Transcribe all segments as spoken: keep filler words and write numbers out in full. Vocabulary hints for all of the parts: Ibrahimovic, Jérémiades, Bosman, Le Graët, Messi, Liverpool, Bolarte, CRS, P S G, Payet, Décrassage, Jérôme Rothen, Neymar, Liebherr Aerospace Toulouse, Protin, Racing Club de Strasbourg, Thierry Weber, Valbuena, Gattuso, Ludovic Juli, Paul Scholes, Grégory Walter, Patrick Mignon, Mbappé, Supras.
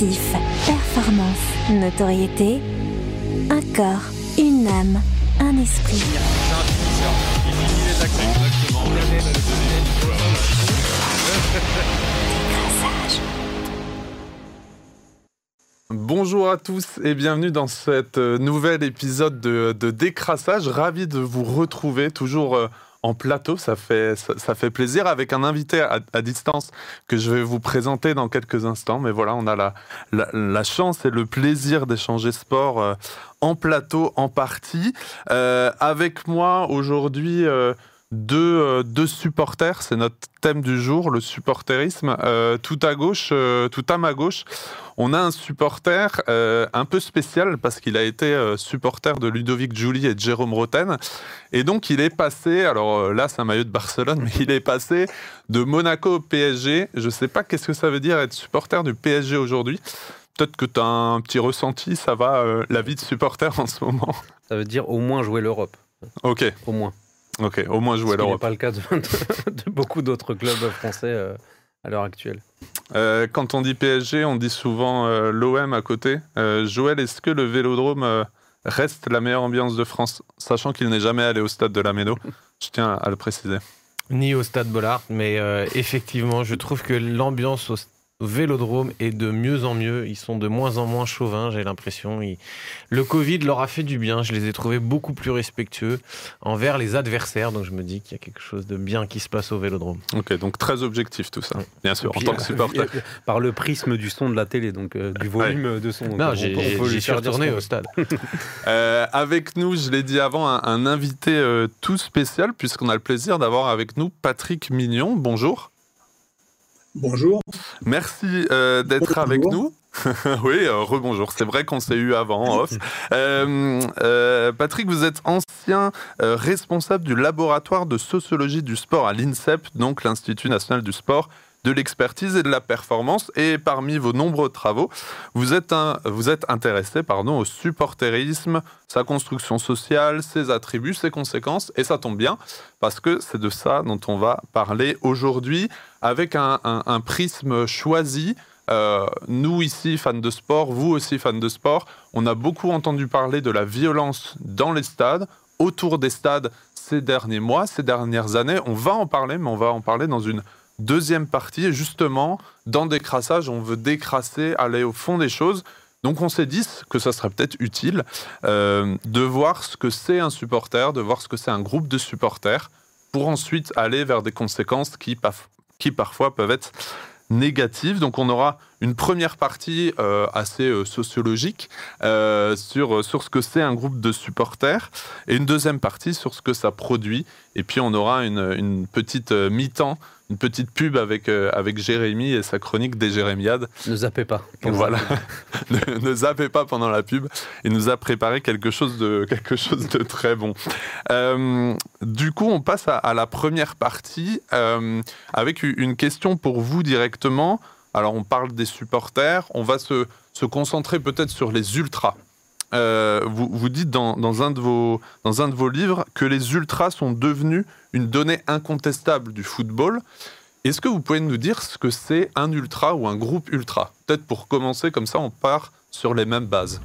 objectifs, performance, notoriété, un corps, une âme, un esprit. Décrassage. Bonjour à tous et bienvenue dans cet nouvel épisode de, de Décrassage. Ravi de vous retrouver toujours en plateau, ça fait, ça, ça fait plaisir, avec un invité à, à distance que je vais vous présenter dans quelques instants. Mais voilà, on a la, la, la chance et le plaisir d'échanger sport euh, en plateau en partie. Euh, avec moi aujourd'hui, euh, deux, euh, deux supporters, c'est notre thème du jour, le supporterisme. Euh, tout à gauche, euh, tout à ma gauche, on a un supporter euh, un peu spécial parce qu'il a été euh, supporter de Ludovic Juli et de Jérôme Rothen. Et donc, il est passé, alors là, c'est un maillot de Barcelone, mais il est passé de Monaco au P S G. Je ne sais pas qu'est-ce que ça veut dire être supporter du P S G aujourd'hui. Peut-être que tu as un petit ressenti, ça va, euh, la vie de supporter en ce moment. Ça veut dire au moins jouer l'Europe. Ok. Au moins. Ok, au moins jouer l'Europe. Ce n'est pas le cas de, de, de beaucoup d'autres clubs français euh, à l'heure actuelle. Euh, quand on dit P S G, on dit souvent euh, l'O M à côté. Euh, Joël, est-ce que le Vélodrome euh, reste la meilleure ambiance de France, sachant qu'il n'est jamais allé au stade de la Méno? Je tiens à le préciser. Ni au stade Bolarte, mais euh, effectivement, je trouve que l'ambiance au stade Vélodrome est de mieux en mieux, ils sont de moins en moins chauvins, j'ai l'impression. Ils... Le Covid leur a fait du bien, je les ai trouvés beaucoup plus respectueux envers les adversaires, donc je me dis qu'il y a quelque chose de bien qui se passe au Vélodrome. Ok, donc très objectif tout ça, bien sûr, puis, en tant que supporter. Par le prisme du son de la télé, donc euh, du volume ouais. de son. Non, on, j'ai, on peut j'y suis retourné au stade. euh, avec nous, je l'ai dit avant, un, un invité euh, tout spécial, puisqu'on a le plaisir d'avoir avec nous Patrick Mignon, bonjour. Bonjour. Merci euh, d'être bonjour. avec nous. Oui, euh, rebonjour. C'est vrai qu'on s'est eu avant en off. Euh, euh, Patrick, vous êtes ancien euh, responsable du laboratoire de sociologie du sport à l'INSEP, donc l'Institut national du sport, de l'expertise et de la performance. Et parmi vos nombreux travaux, vous êtes, un, vous êtes intéressé pardon, au supporterisme, sa construction sociale, ses attributs, ses conséquences. Et ça tombe bien, parce que c'est de ça dont on va parler aujourd'hui, avec un, un, un prisme choisi. Euh, nous ici, fans de sport, vous aussi, fans de sport, on a beaucoup entendu parler de la violence dans les stades, autour des stades ces derniers mois, ces dernières années. On va en parler, mais on va en parler dans une deuxième partie, justement, dans Décrassage, on veut décrasser, aller au fond des choses. Donc on s'est dit que ça serait peut-être utile euh, de voir ce que c'est un supporter, de voir ce que c'est un groupe de supporters, pour ensuite aller vers des conséquences qui, paf, qui parfois peuvent être négatives. Donc on aura une première partie euh, assez euh, sociologique euh, sur, sur ce que c'est un groupe de supporters, et une deuxième partie sur ce que ça produit. Et puis on aura une, une petite euh, mi-temps, une petite pub avec, euh, avec Jérémy et sa chronique des Jérémiades. Ne zappez pas. Voilà. ne, ne zappez pas pendant la pub. Il nous a préparé quelque chose de, quelque chose de très bon. Euh, du coup, on passe à, à la première partie euh, avec une question pour vous directement. Alors, on parle des supporters. On va se, se concentrer peut-être sur les ultras. Euh, vous, vous dites dans, dans, un de vos, dans un de vos livres que les ultras sont devenus une donnée incontestable du football. Est-ce que vous pouvez nous dire ce que c'est un ultra ou un groupe ultra ? Peut-être pour commencer, comme ça on part sur les mêmes bases.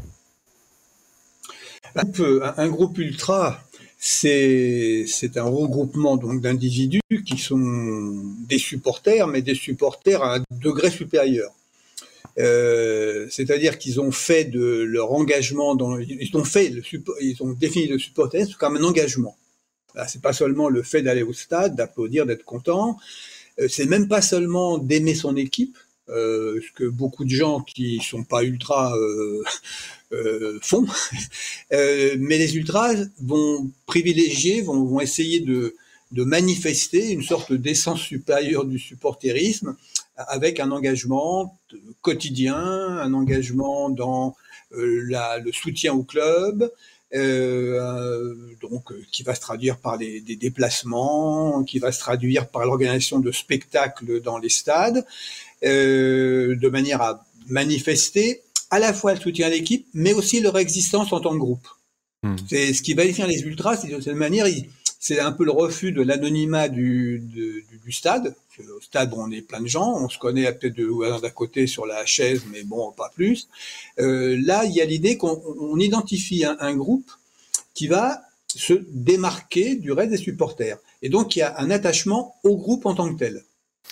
Un, peu, un groupe ultra, c'est, c'est un regroupement donc, d'individus qui sont des supporters, mais des supporters à un degré supérieur. Euh, c'est-à-dire qu'ils ont fait de leur engagement, dans, ils, ont fait le, ils ont défini le supporterisme comme un engagement. Voilà, c'est pas seulement le fait d'aller au stade, d'applaudir, d'être content, euh, c'est même pas seulement d'aimer son équipe, euh, ce que beaucoup de gens qui sont pas ultras euh, euh, font, euh, mais les ultras vont privilégier, vont, vont essayer de, de manifester une sorte d'essence supérieure du supporterisme, avec un engagement quotidien, un engagement dans euh, la, le soutien au club, euh, donc qui va se traduire par des, des déplacements, qui va se traduire par l'organisation de spectacles dans les stades, euh, de manière à manifester à la fois le soutien à l'équipe, mais aussi leur existence en tant que groupe. Mmh. C'est ce qui va définir les ultras, c'est de cette manière, ils, c'est un peu le refus de l'anonymat du, du, du stade. Au stade, on est plein de gens, on se connaît peut-être de voisins d'à côté sur la chaise, mais bon, pas plus. Euh, là, il y a l'idée qu'on on identifie un, un groupe qui va se démarquer du reste des supporters. Et donc, il y a un attachement au groupe en tant que tel.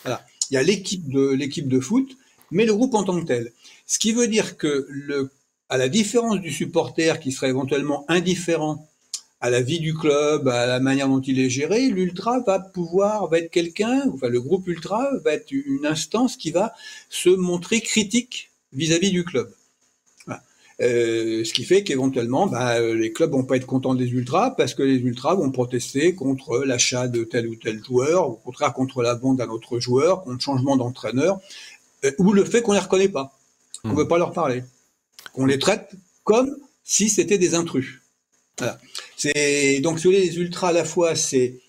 Voilà. Il y a l'équipe de, l'équipe de foot, mais le groupe en tant que tel. Ce qui veut dire que, le, à la différence du supporter qui serait éventuellement indifférent à la vie du club, à la manière dont il est géré, l'ultra va pouvoir, va être quelqu'un, enfin le groupe ultra va être une instance qui va se montrer critique vis-à-vis du club. Voilà. Euh, ce qui fait qu'éventuellement, bah, les clubs vont pas être contents des ultras parce que les ultras vont protester contre l'achat de tel ou tel joueur, au contraire contre la vente d'un autre joueur, contre le changement d'entraîneur, euh, ou le fait qu'on les reconnaît pas, qu'on ne veut pas leur parler, qu'on les traite comme si c'était des intrus. Voilà. C'est, donc, si vous voulez, les ultras, à la fois, c'est,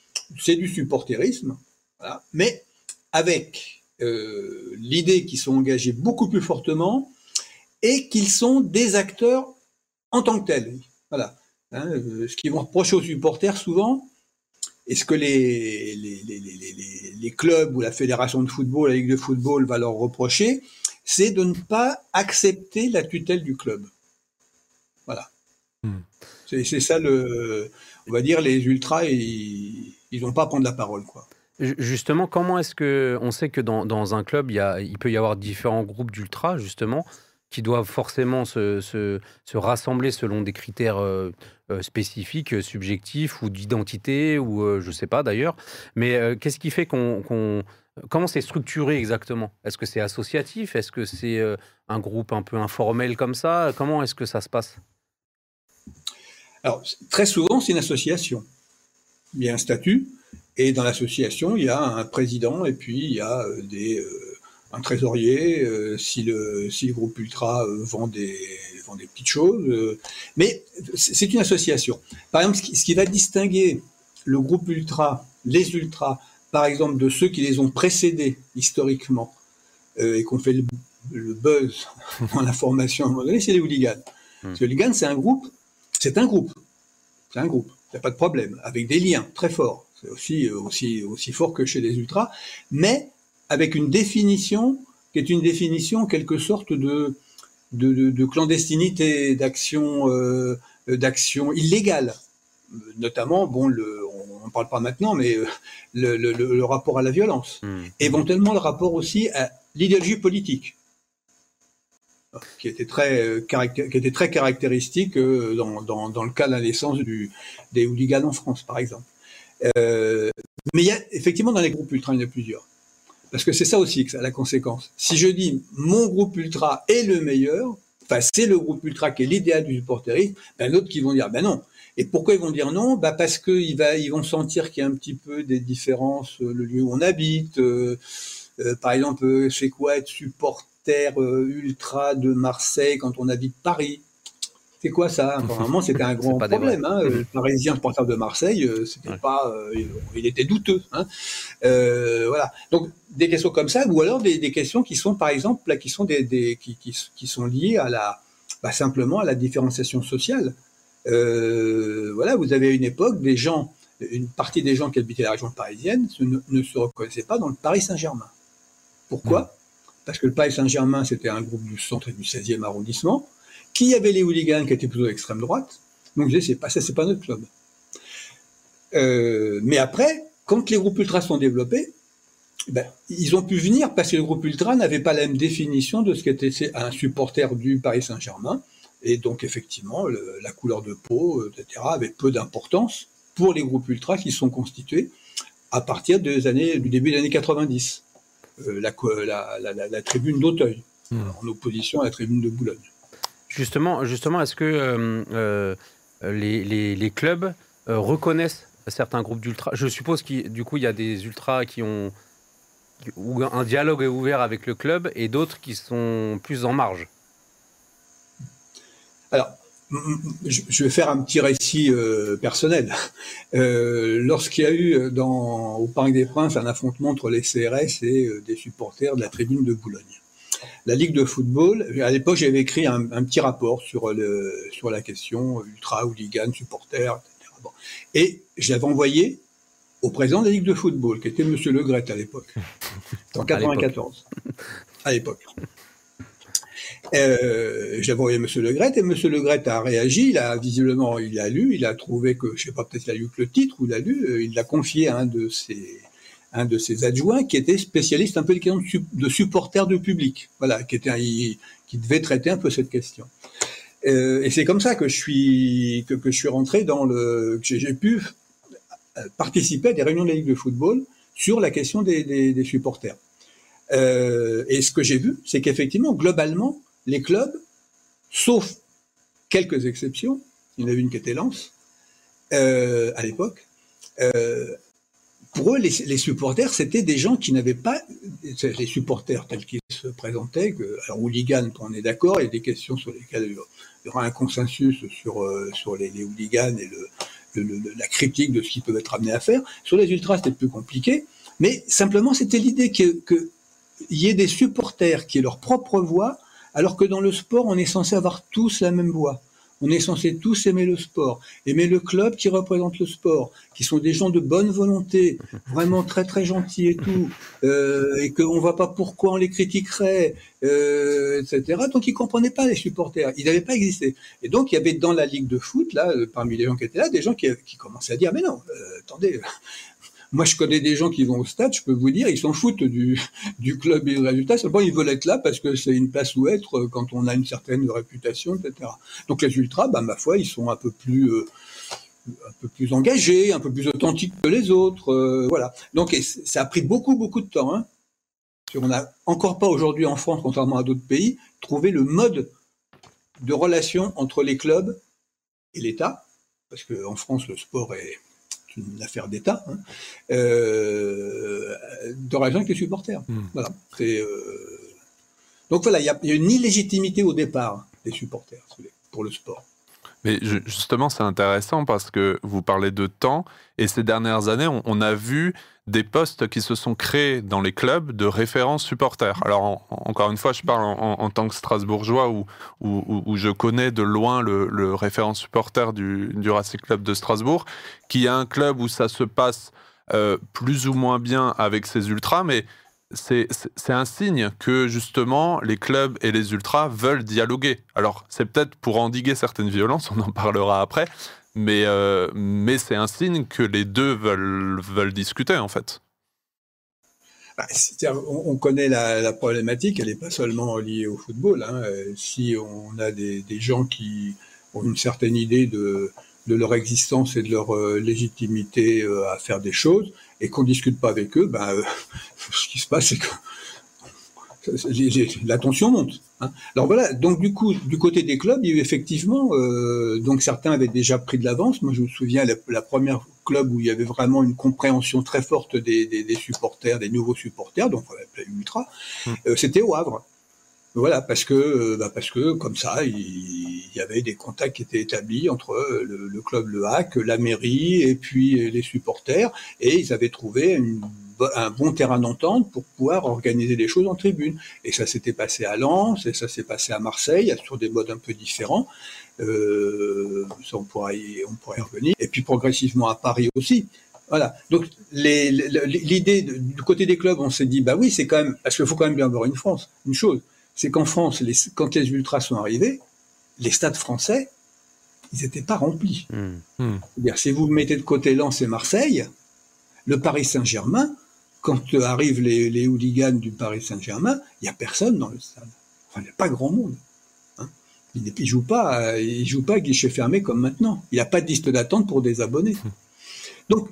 c'est du supporterisme, voilà, mais avec euh, l'idée qu'ils sont engagés beaucoup plus fortement et qu'ils sont des acteurs en tant que tels. Voilà. Hein, euh, ce qu'ils vont reprocher aux supporters, souvent, et ce que les, les, les, les, les, les clubs ou la fédération de football, la ligue de football va leur reprocher, c'est de ne pas accepter la tutelle du club. Voilà. Mmh. C'est, c'est ça, le, on va dire, les ultras, ils n'ont pas à prendre la parole, quoi. Justement, comment est-ce que... On sait que dans, dans un club, il, y a, il peut y avoir différents groupes d'ultras, justement, qui doivent forcément se, se, se rassembler selon des critères euh, spécifiques, subjectifs, ou d'identité, ou euh, je ne sais pas d'ailleurs. Mais euh, qu'est-ce qui fait qu'on... qu'on... Comment c'est structuré exactement? Est-ce que c'est associatif? Est-ce que c'est euh, un groupe un peu informel comme ça? Comment est-ce que ça se passe? Alors, très souvent, c'est une association. Il y a un statut, et dans l'association, il y a un président, et puis il y a des, euh, un trésorier, euh, si, le, si le groupe ultra euh, vend, des, vend des petites choses. Euh, mais c'est une association. Par exemple, ce qui, ce qui va distinguer le groupe ultra, les ultras, par exemple, de ceux qui les ont précédés historiquement, euh, et qu'on fait le, le buzz dans la formation à un moment donné, c'est les hooligans. Mmh. Les hooligans, c'est un groupe. C'est un groupe, c'est un groupe, il n'y a pas de problème, avec des liens très forts, c'est aussi, aussi, aussi fort que chez les ultras, mais avec une définition qui est une définition en quelque sorte de, de, de, de clandestinité, d'action, euh, d'action illégale. Notamment, bon, le, on n'en parle pas maintenant, mais le, le, le rapport à la violence, mmh. éventuellement le rapport aussi à l'idéologie politique. Qui était, très, euh, caractér- qui était très caractéristique euh, dans, dans, dans le cas de la naissance du, des hooligans en France, par exemple. Euh, mais il y a effectivement dans les groupes ultra, il y en a plusieurs. Parce que c'est ça aussi que ça a la conséquence. Si je dis mon groupe ultra est le meilleur, enfin c'est le groupe ultra qui est l'idéal du supporterisme, ben d'autres qui vont dire ben non. Et pourquoi ils vont dire non? Bah parce qu'ils ils vont sentir qu'il y a un petit peu des différences, euh, le lieu où on habite. Euh, euh, par exemple, euh, c'est quoi être supporter ultra de Marseille quand on habite Paris? C'est quoi ça? Normalement, c'était un grand problème. Hein. Le Parisien supporter de Marseille, c'était ouais. pas, euh, il était douteux. Hein. Euh, voilà. Donc des questions comme ça, ou alors des, des questions qui sont, par exemple, là, qui sont des, des qui, qui, qui sont liées à la, bah, simplement à la différenciation sociale. Euh, voilà, vous avez à une époque des gens, une partie des gens qui habitaient la région parisienne se, ne, ne se reconnaissaient pas dans le Paris Saint-Germain. Pourquoi? ouais. Parce que le Paris Saint-Germain, c'était un groupe du centre et du seizième arrondissement, qui avait les hooligans qui étaient plutôt d'extrême droite. Donc je disais, c'est pas ça, c'est pas notre club. Euh, mais après, quand les groupes ultras sont développés, ben, ils ont pu venir parce que le groupe ultra n'avait pas la même définition de ce qu'était un supporter du Paris Saint-Germain. Et donc effectivement, le, la couleur de peau, et cetera, avait peu d'importance pour les groupes ultras qui sont constitués à partir des années, du début des années quatre-vingt-dix. Euh, la, la, la, la tribune d'Auteuil, mmh. en opposition à la tribune de Boulogne. Justement, justement est-ce que euh, euh, les, les, les clubs euh, reconnaissent certains groupes d'ultras? Je suppose qu'il du coup, y a des ultras qui ont... où un dialogue est ouvert avec le club et d'autres qui sont plus en marge. Alors, je vais faire un petit récit euh, personnel. Euh, lorsqu'il y a eu dans, au Parc des Princes un affrontement entre les C R S et euh, des supporters de la tribune de Boulogne, la Ligue de football, à l'époque j'avais écrit un, un petit rapport sur, le, sur la question ultra, hooligan, supporters, et cetera. Bon. Et je l'avais envoyé au président de la Ligue de football, qui était M. Le Graët à l'époque, en mille neuf cent quatre-vingt-quatorze. À l'époque. Euh, J'avais envoyé M. Le Graët, et M. Le Graët a réagi, il a visiblement, il a lu, il a trouvé que, je ne sais pas, peut-être il a lu que le titre, ou il a lu, il l'a confié à un de ses, un de ses adjoints qui était spécialiste un peu des questions de supporters de public, voilà, qui, était un, il, qui devait traiter un peu cette question. Euh, et c'est comme ça que je suis, que, que je suis rentré dans le... que j'ai pu participer à des réunions de la Ligue de football sur la question des, des, des supporters. Euh, et ce que j'ai vu, c'est qu'effectivement, globalement, les clubs, sauf quelques exceptions, il y en avait une qui était Lens, euh, à l'époque, euh, pour eux, les, les supporters, c'était des gens qui n'avaient pas, les supporters tels qu'ils se présentaient, que, alors hooligans, on est d'accord, il y a des questions sur lesquelles il y aura un consensus sur, euh, sur les, les hooligans et le, le, le, la critique de ce qu'ils peuvent être amenés à faire. Sur les ultras, c'était plus compliqué, mais simplement, c'était l'idée que, que y ait des supporters qui aient leur propre voix, alors que dans le sport, on est censé avoir tous la même voix. On est censé tous aimer le sport, aimer le club qui représente le sport, qui sont des gens de bonne volonté, vraiment très très gentils et tout, euh, et qu'on ne voit pas pourquoi on les critiquerait, euh, et cetera. Donc ils ne comprenaient pas les supporters, ils n'avaient pas existé. Et donc il y avait dans la Ligue de foot, là, parmi les gens qui étaient là, des gens qui, qui commençaient à dire « mais non, euh, attendez… » Moi, je connais des gens qui vont au stade, je peux vous dire, ils s'en foutent du, du club et du résultat. Simplement, ils veulent être là parce que c'est une place où être quand on a une certaine réputation, et cetera. Donc, les ultras, bah, ma foi, ils sont un peu plus, euh, un peu plus engagés, un peu plus authentiques que les autres. Euh, voilà. Donc, et ça a pris beaucoup, beaucoup de temps. Hein. On n'a encore pas aujourd'hui en France, contrairement à d'autres pays, trouvé le mode de relation entre les clubs et l'État. Parce qu'en France, le sport est... une affaire d'État, hein, euh, de relation avec les supporters. Mmh. Voilà. Euh... Donc voilà, il y, y a une illégitimité au départ des supporters pour le sport. Mais je, justement, c'est intéressant parce que vous parlez de temps, et ces dernières années, on, on a vu des postes qui se sont créés dans les clubs de référents supporters. Alors, en, encore une fois, je parle en, en, en tant que Strasbourgeois, où, où, où je connais de loin le, le référent supporter du, du Racing Club de Strasbourg, qui est un club où ça se passe euh, plus ou moins bien avec ses ultras, mais c'est un signe que, justement, les clubs et les ultras veulent dialoguer. Alors, c'est peut-être pour endiguer certaines violences, on en parlera après, mais, euh, mais c'est un signe que les deux veulent, veulent discuter, en fait. Bah, on, on connaît la, la problématique, elle n'est pas seulement liée au football. Hein. Si on a des, des gens qui ont une certaine idée de, de leur existence et de leur euh, légitimité euh, à faire des choses, et qu'on ne discute pas avec eux, ben, euh, ce qui se passe, c'est que les, les, la tension monte. Hein. Alors voilà, donc du coup, du côté des clubs, il y a eu effectivement, euh, donc certains avaient déjà pris de l'avance. Moi, je me souviens, la, la première club où il y avait vraiment une compréhension très forte des, des, des supporters, des nouveaux supporters, donc on l'appelait ultra, mmh. euh, c'était au Havre. Voilà, parce que, bah parce que comme ça, il, il y avait des contacts qui étaient établis entre le, le club Le Hack, la mairie et puis les supporters, et ils avaient trouvé une, un bon terrain d'entente pour pouvoir organiser des choses en tribune. Et ça s'était passé à Lens, et ça s'est passé à Marseille, sur des modes un peu différents. Euh, ça, on pourra y, on pourra y revenir. Et puis progressivement à Paris aussi. Voilà. Donc l'idée du côté des clubs, on s'est dit bah oui, c'est quand même parce qu'il faut quand même bien avoir une France, une chose. C'est qu'en France, les, quand les ultras sont arrivés, les stades français, ils n'étaient pas remplis. Mmh, mmh. C'est-à-dire, si vous mettez de côté Lens et Marseille, le Paris Saint-Germain, quand arrivent les, les hooligans du Paris Saint-Germain, il n'y a personne dans le stade. Enfin, il n'y a pas grand monde. Hein. Il ne joue pas, il joue pas à guichet fermé comme maintenant. Il n'y a pas de liste d'attente pour des abonnés. Mmh. Donc,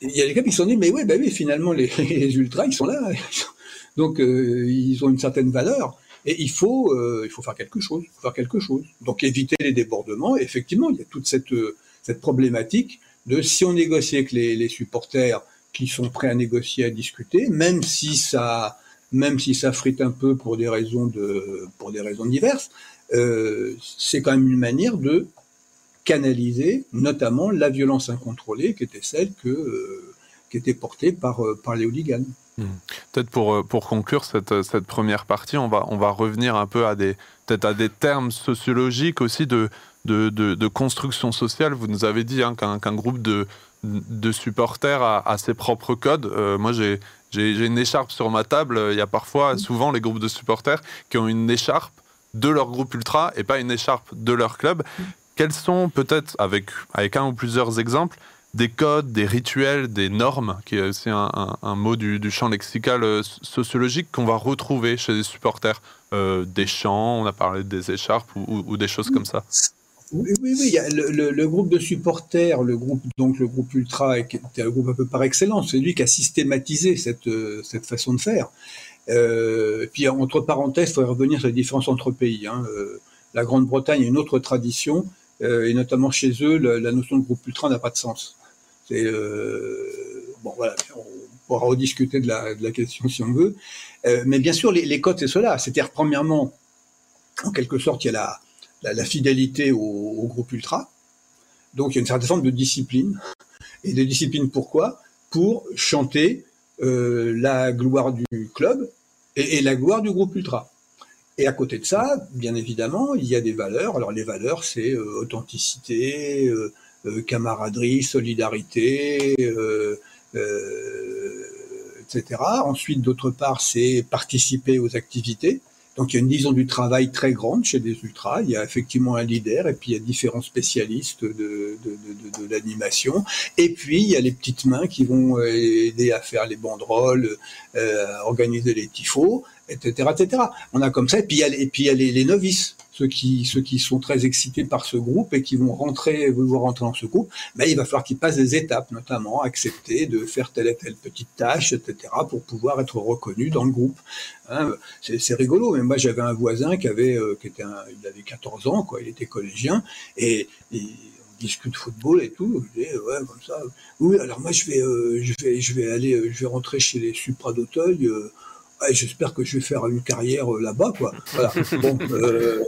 il y a des clubs qui se sont dit, mais ouais, bah oui, finalement, les, les ultras, ils sont là. Donc, euh, ils ont une certaine valeur. Et il faut, euh, il faut faire quelque chose, faire quelque chose. Donc éviter les débordements. Et effectivement, il y a toute cette, euh, cette problématique de si on négocie avec les, les supporters qui sont prêts à négocier, à discuter, même si ça, même si ça frite un peu pour des raisons de, pour des raisons diverses, euh, c'est quand même une manière de canaliser, notamment la violence incontrôlée qui était celle que, euh, qui était portée par, euh, par les hooligans. Hmm. Peut-être pour, pour conclure cette, cette première partie, on va, on va revenir un peu à des, peut-être à des termes sociologiques aussi de, de, de, de construction sociale. Vous nous avez dit hein, qu'un, qu'un groupe de, de supporters a, a ses propres codes. Euh, moi, j'ai, j'ai, j'ai une écharpe sur ma table. Il y a parfois, souvent, les groupes de supporters qui ont une écharpe de leur groupe ultra et pas une écharpe de leur club. Quels sont peut-être, avec, avec un ou plusieurs exemples, des codes, des rituels, des normes, qui est aussi un, un, un mot du, du champ lexical euh, sociologique qu'on va retrouver chez les supporters, euh, des chants, on a parlé des écharpes ou, ou, ou des choses comme ça. Oui, oui, oui. Il y a le, le, le groupe de supporters, le groupe, donc le groupe ultra, qui est un groupe un peu par excellence, c'est lui qui a systématisé cette, cette façon de faire. Euh, puis entre parenthèses, il faudrait revenir sur les différences entre pays. Hein. Euh, la Grande-Bretagne a une autre tradition, euh, et notamment chez eux, la, la notion de groupe ultra n'a pas de sens. C'est, euh, bon, voilà, on pourra rediscuter de la, de la question si on veut. Euh, mais bien sûr, les, les codes, c'est cela. C'est-à-dire, premièrement, en quelque sorte, il y a la, la, la fidélité au, au groupe ultra. Donc, il y a une certaine forme de discipline. Et de discipline, pourquoi? Pour chanter euh, la gloire du club et, et la gloire du groupe ultra. Et à côté de ça, bien évidemment, il y a des valeurs. Alors, les valeurs, c'est euh, authenticité, euh, Euh, camaraderie, solidarité, euh, euh, et cetera. Ensuite, d'autre part, c'est participer aux activités. Donc, il y a une vision du travail très grande chez les ultras. Il y a effectivement un leader et puis il y a différents spécialistes de, de, de, de, de l'animation. Et puis, il y a les petites mains qui vont aider à faire les banderoles, euh, à organiser les tifos, et cetera, et cetera. On a comme ça. Et puis, il y a, et puis, il y a les, les novices. Ceux qui, ceux qui sont très excités par ce groupe et qui vont rentrer, vouloir rentrer dans ce groupe, ben il va falloir qu'ils passent des étapes, notamment accepter de faire telle et telle petite tâche, et cetera, pour pouvoir être reconnu dans le groupe. Hein, c'est, c'est rigolo, mais moi j'avais un voisin qui avait, euh, qui était, un, il avait quatorze ans, quoi, il était collégien, et, et on discute football et tout. Je dis, ouais, comme ça. Oui, alors moi je vais, euh, je vais, je vais aller, euh, je vais rentrer chez les Supras d'Auteuil. Euh, Ouais, j'espère que je vais faire une carrière là-bas, quoi. Voilà. Bon, euh,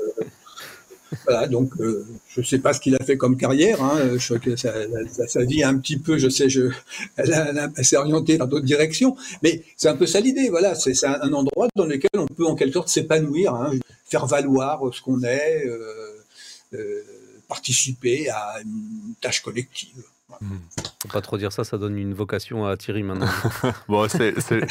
voilà, donc euh, je ne sais pas ce qu'il a fait comme carrière. Hein. Je crois que sa, sa, sa vie un petit peu, je sais, je, elle, a, elle, a, elle s'est orientée dans d'autres directions. Mais c'est un peu ça l'idée. Voilà, c'est, c'est un endroit dans lequel on peut en quelque sorte s'épanouir, hein, faire valoir ce qu'on est, euh, euh, participer à une tâche collective. Mmh. Faut pas trop dire ça, ça donne une vocation à Thierry maintenant. Bon, c'est, c'est,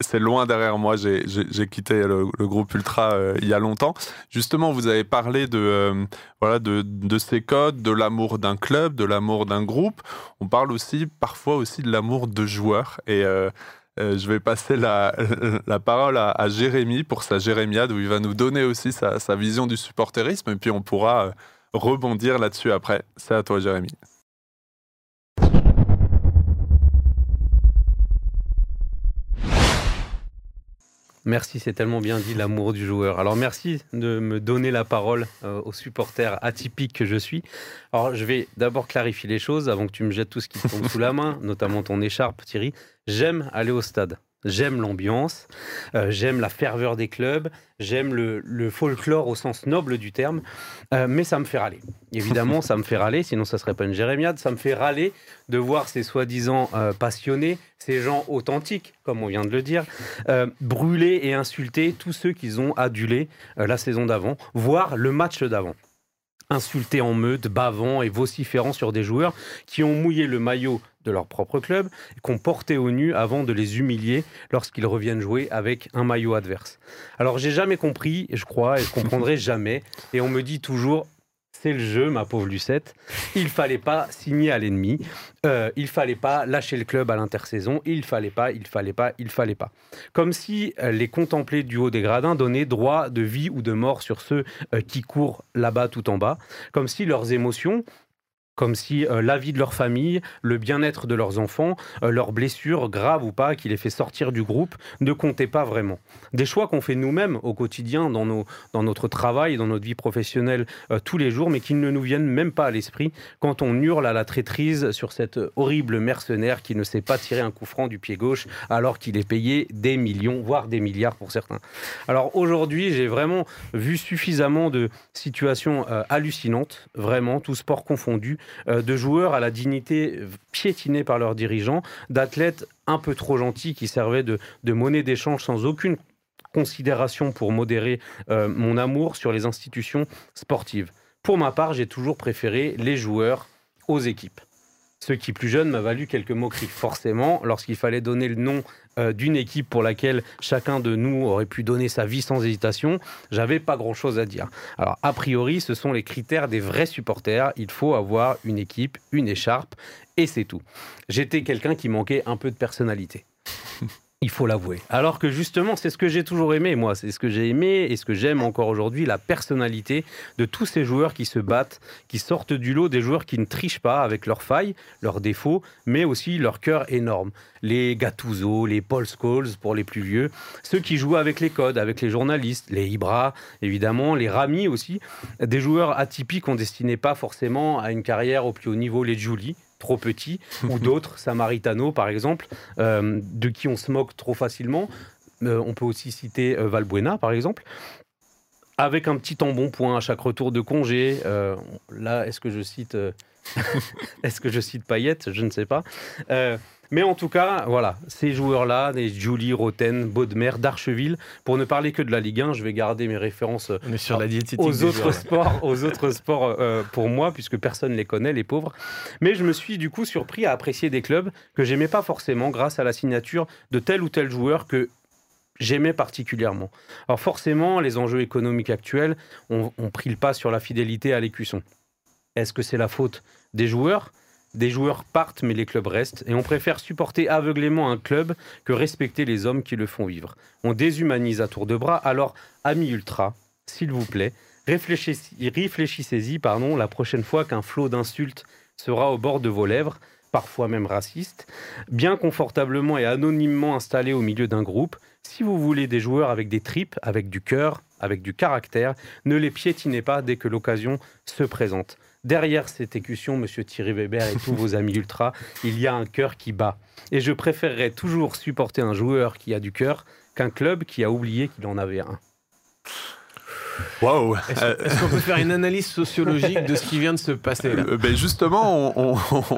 c'est loin derrière moi, j'ai, j'ai, j'ai quitté le, le groupe ultra euh, il y a longtemps. Justement, vous avez parlé de, euh, voilà, de, de ces codes, de l'amour d'un club, de l'amour d'un groupe. On parle aussi parfois aussi de l'amour de joueurs et euh, Euh, je vais passer la, la parole à, à Jérémy pour sa Jérémiade où il va nous donner aussi sa, sa vision du supporterisme et puis on pourra euh, rebondir là-dessus après. C'est à toi, Jérémy. Merci, c'est tellement bien dit, l'amour du joueur. Alors merci de me donner la parole euh, aux supporters atypiques que je suis. Alors je vais d'abord clarifier les choses avant que tu me jettes tout ce qui te tombe sous la main, notamment ton écharpe, Thierry. J'aime aller au stade, j'aime l'ambiance, euh, j'aime la ferveur des clubs, j'aime le, le folklore au sens noble du terme, euh, mais ça me fait râler. Évidemment, ça me fait râler, sinon ça ne serait pas une Jérémiade, ça me fait râler de voir ces soi-disant euh, passionnés, ces gens authentiques, comme on vient de le dire, euh, brûler et insulter tous ceux qu'ils ont adulés euh, la saison d'avant, voire le match d'avant. Insultés en meute, bavant et vociférant sur des joueurs qui ont mouillé le maillot de leur propre club, qu'on portait au nu avant de les humilier lorsqu'ils reviennent jouer avec un maillot adverse. Alors j'ai jamais compris, je crois, et je comprendrai jamais, et on me dit toujours « c'est le jeu, ma pauvre Lucette, il fallait pas signer à l'ennemi, euh, il fallait pas lâcher le club à l'intersaison, il fallait pas, il fallait pas, il fallait pas ». Comme si euh, les contemplés du haut des gradins donnaient droit de vie ou de mort sur ceux euh, qui courent là-bas tout en bas, comme si leurs émotions... Comme si euh, la vie de leur famille, le bien-être de leurs enfants, euh, leurs blessures, graves ou pas, qui les fait sortir du groupe, ne comptaient pas vraiment. Des choix qu'on fait nous-mêmes au quotidien, dans, nos, dans notre travail, dans notre vie professionnelle euh, tous les jours, mais qui ne nous viennent même pas à l'esprit quand on hurle à la traîtrise sur cet horrible mercenaire qui ne sait pas tirer un coup franc du pied gauche alors qu'il est payé des millions, voire des milliards pour certains. Alors aujourd'hui, j'ai vraiment vu suffisamment de situations euh, hallucinantes, vraiment, tout sport confondu, de joueurs à la dignité piétinée par leurs dirigeants, d'athlètes un peu trop gentils qui servaient de, de monnaie d'échange sans aucune considération pour modérer euh, mon amour sur les institutions sportives. Pour ma part, j'ai toujours préféré les joueurs aux équipes. Ce qui, plus jeune, m'a valu quelques moqueries. Forcément, lorsqu'il fallait donner le nom euh, d'une équipe pour laquelle chacun de nous aurait pu donner sa vie sans hésitation, j'avais pas grand-chose à dire. Alors, a priori, ce sont les critères des vrais supporters. Il faut avoir une équipe, une écharpe, et c'est tout. J'étais quelqu'un qui manquait un peu de personnalité. Il faut l'avouer. Alors que justement, c'est ce que j'ai toujours aimé, moi. C'est ce que j'ai aimé et ce que j'aime encore aujourd'hui, la personnalité de tous ces joueurs qui se battent, qui sortent du lot, des joueurs qui ne trichent pas avec leurs failles, leurs défauts, mais aussi leur cœur énorme. Les Gattuso, les Paul Scholes pour les plus vieux, ceux qui jouent avec les codes, avec les journalistes, les Ibra, évidemment, les Rami aussi, des joueurs atypiques qu'on ne destinait pas forcément à une carrière au plus haut niveau, les Juli, trop petits, ou d'autres, Samaritano par exemple, euh, de qui on se moque trop facilement. Euh, on peut aussi citer euh, Valbuena par exemple, avec un petit embonpoint à chaque retour de congé. Euh, là, est-ce que je cite, euh... est-ce que je cite Payet ? Je ne sais pas. Euh, mais en tout cas, voilà, ces joueurs-là, les Juli, Rothen, Baudemer, d'Archeville, pour ne parler que de la Ligue un, je vais garder mes références sur la aux, autres sports, aux autres sports euh, pour moi, puisque personne ne les connaît, les pauvres. Mais je me suis du coup surpris à apprécier des clubs que j'aimais pas forcément grâce à la signature de tel ou tel joueur que j'aimais particulièrement. Alors forcément, les enjeux économiques actuels ont, ont pris le pas sur la fidélité à l'écusson. Est-ce que c'est la faute des joueurs ? Des joueurs partent, mais les clubs restent. Et on préfère supporter aveuglément un club que respecter les hommes qui le font vivre. On déshumanise à tour de bras. Alors, amis ultra, s'il vous plaît, réfléchissez-y, réfléchissez-y pardon, la prochaine fois qu'un flot d'insultes sera au bord de vos lèvres, parfois même racistes, bien confortablement et anonymement installés au milieu d'un groupe. Si vous voulez des joueurs avec des tripes, avec du cœur, avec du caractère, ne les piétinez pas dès que l'occasion se présente. Derrière cette écution, monsieur Thierry Weber et tous vos amis ultras, il y a un cœur qui bat. Et je préférerais toujours supporter un joueur qui a du cœur qu'un club qui a oublié qu'il en avait un. Waouh! Est-ce qu'on peut faire une analyse sociologique de ce qui vient de se passer là? Ben justement, on,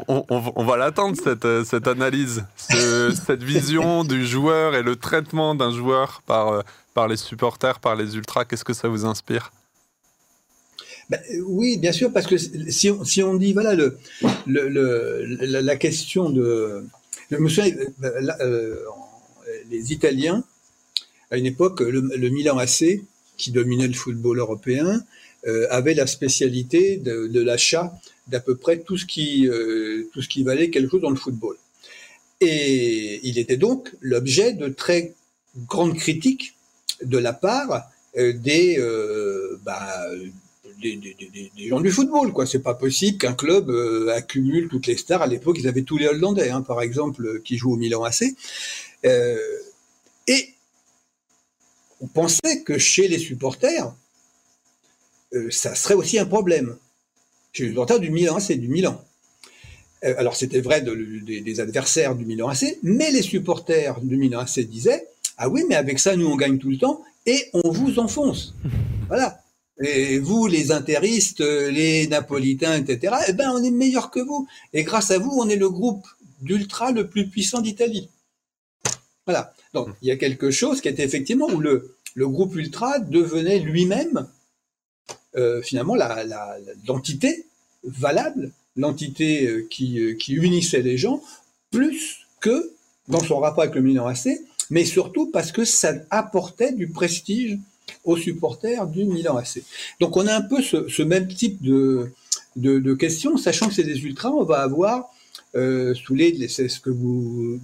on, on, on va l'attendre, cette, cette analyse, ce, cette vision du joueur et le traitement d'un joueur par, par les supporters, par les ultras. Qu'est-ce que ça vous inspire? Ben, oui, bien sûr, parce que si on, si on dit, voilà, le, le, le, la, la question de... Je me souviens, la, euh, les Italiens, à une époque, le, le Milan A C, qui dominait le football européen, euh, avait la spécialité de, de l'achat d'à peu près tout ce, qui, euh, tout ce qui valait quelque chose dans le football. Et il était donc l'objet de très grandes critiques de la part euh, des... Euh, bah, Des, des, des, des gens du football, quoi. C'est pas possible qu'un club euh, accumule toutes les stars. À l'époque, ils avaient tous les Hollandais, hein, par exemple, qui jouent au Milan A C. Euh, et on pensait que chez les supporters, euh, ça serait aussi un problème. Chez les supporters du Milan A C, du Milan. Euh, alors, c'était vrai de, de, des adversaires du Milan A C, mais les supporters du Milan A C disaient « Ah oui, mais avec ça, nous, on gagne tout le temps et on vous enfonce. » Voilà. Et vous, les interistes, les napolitains, et cetera, eh ben, on est meilleur que vous. Et grâce à vous, on est le groupe d'ultra le plus puissant d'Italie. Voilà. Donc, il y a quelque chose qui était effectivement où le, le groupe ultra devenait lui-même, euh, finalement, la, la, l'entité valable, l'entité qui, qui unissait les gens, plus que dans son rapport avec le Milan A C, mais surtout parce que ça apportait du prestige aux supporters du Milan A C. Donc on a un peu ce, ce même type de, de, de questions, sachant que c'est des ultras, on va avoir euh, sous les, c'est ce que vous,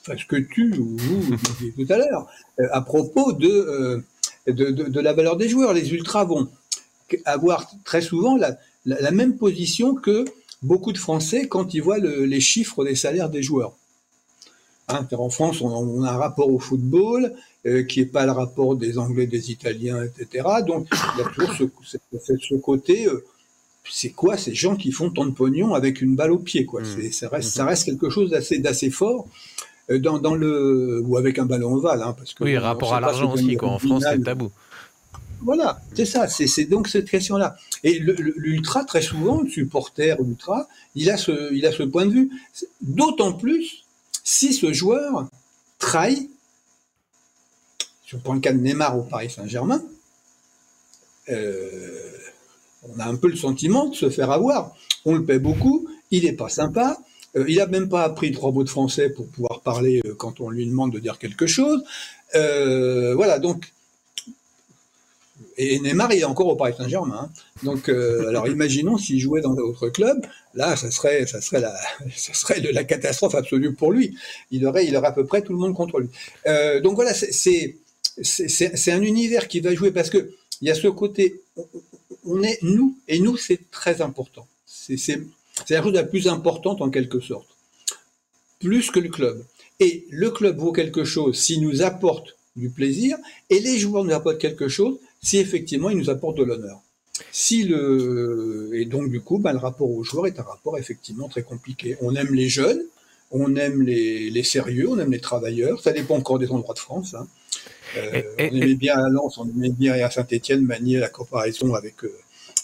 enfin ce que tu ou vous disiez tout à l'heure, euh, à propos de, euh, de, de, de la valeur des joueurs. Les ultras vont avoir très souvent la, la, la même position que beaucoup de Français quand ils voient le, les chiffres des salaires des joueurs. Hein, en France, on, on a un rapport au football euh, qui n'est pas le rapport des Anglais, des Italiens, et cetera. Donc, il y a toujours ce, ce, ce côté, euh, c'est quoi ces gens qui font tant de pognon avec une balle au pied, quoi. C'est, ça, reste, ça reste quelque chose d'assez, d'assez fort, euh, dans, dans le, ou avec un ballon ovale. Hein, parce que, oui, on, rapport on à l'argent aussi, quoi. En France, c'est tabou. Voilà, c'est ça, c'est, c'est donc cette question-là. Et le, le, l'ultra, très souvent, le supporter ultra, il a ce, il a ce point de vue. D'autant plus si ce joueur trahit, je prends le cas de Neymar au Paris Saint-Germain, euh, on a un peu le sentiment de se faire avoir. On le paie beaucoup, il n'est pas sympa, euh, il n'a même pas appris trois mots de français pour pouvoir parler euh, quand on lui demande de dire quelque chose. Euh, voilà, donc... Et Neymar, il est encore au Paris Saint-Germain. Hein. Donc, euh, alors imaginons s'il jouait dans d'autres clubs, là, ça serait, ça serait, la, ça serait de la catastrophe absolue pour lui. Il aurait, il aurait à peu près tout le monde contre lui. Euh, donc voilà, c'est un univers qui va jouer parce que il y a ce côté, on est nous, et nous, c'est très important. C'est la chose la plus importante en quelque sorte, plus que le club. Et le club vaut quelque chose s'il nous apporte du plaisir, et les joueurs nous apportent quelque chose si effectivement il nous apporte de l'honneur. Si le... Et donc du coup, ben, le rapport aux joueurs est un rapport effectivement très compliqué. On aime les jeunes, on aime les, les sérieux, on aime les travailleurs, ça dépend encore des endroits de France. Hein. Euh, et, et, on aimait bien à Lens, on aimait bien à Saint-Étienne manier la comparaison avec, euh,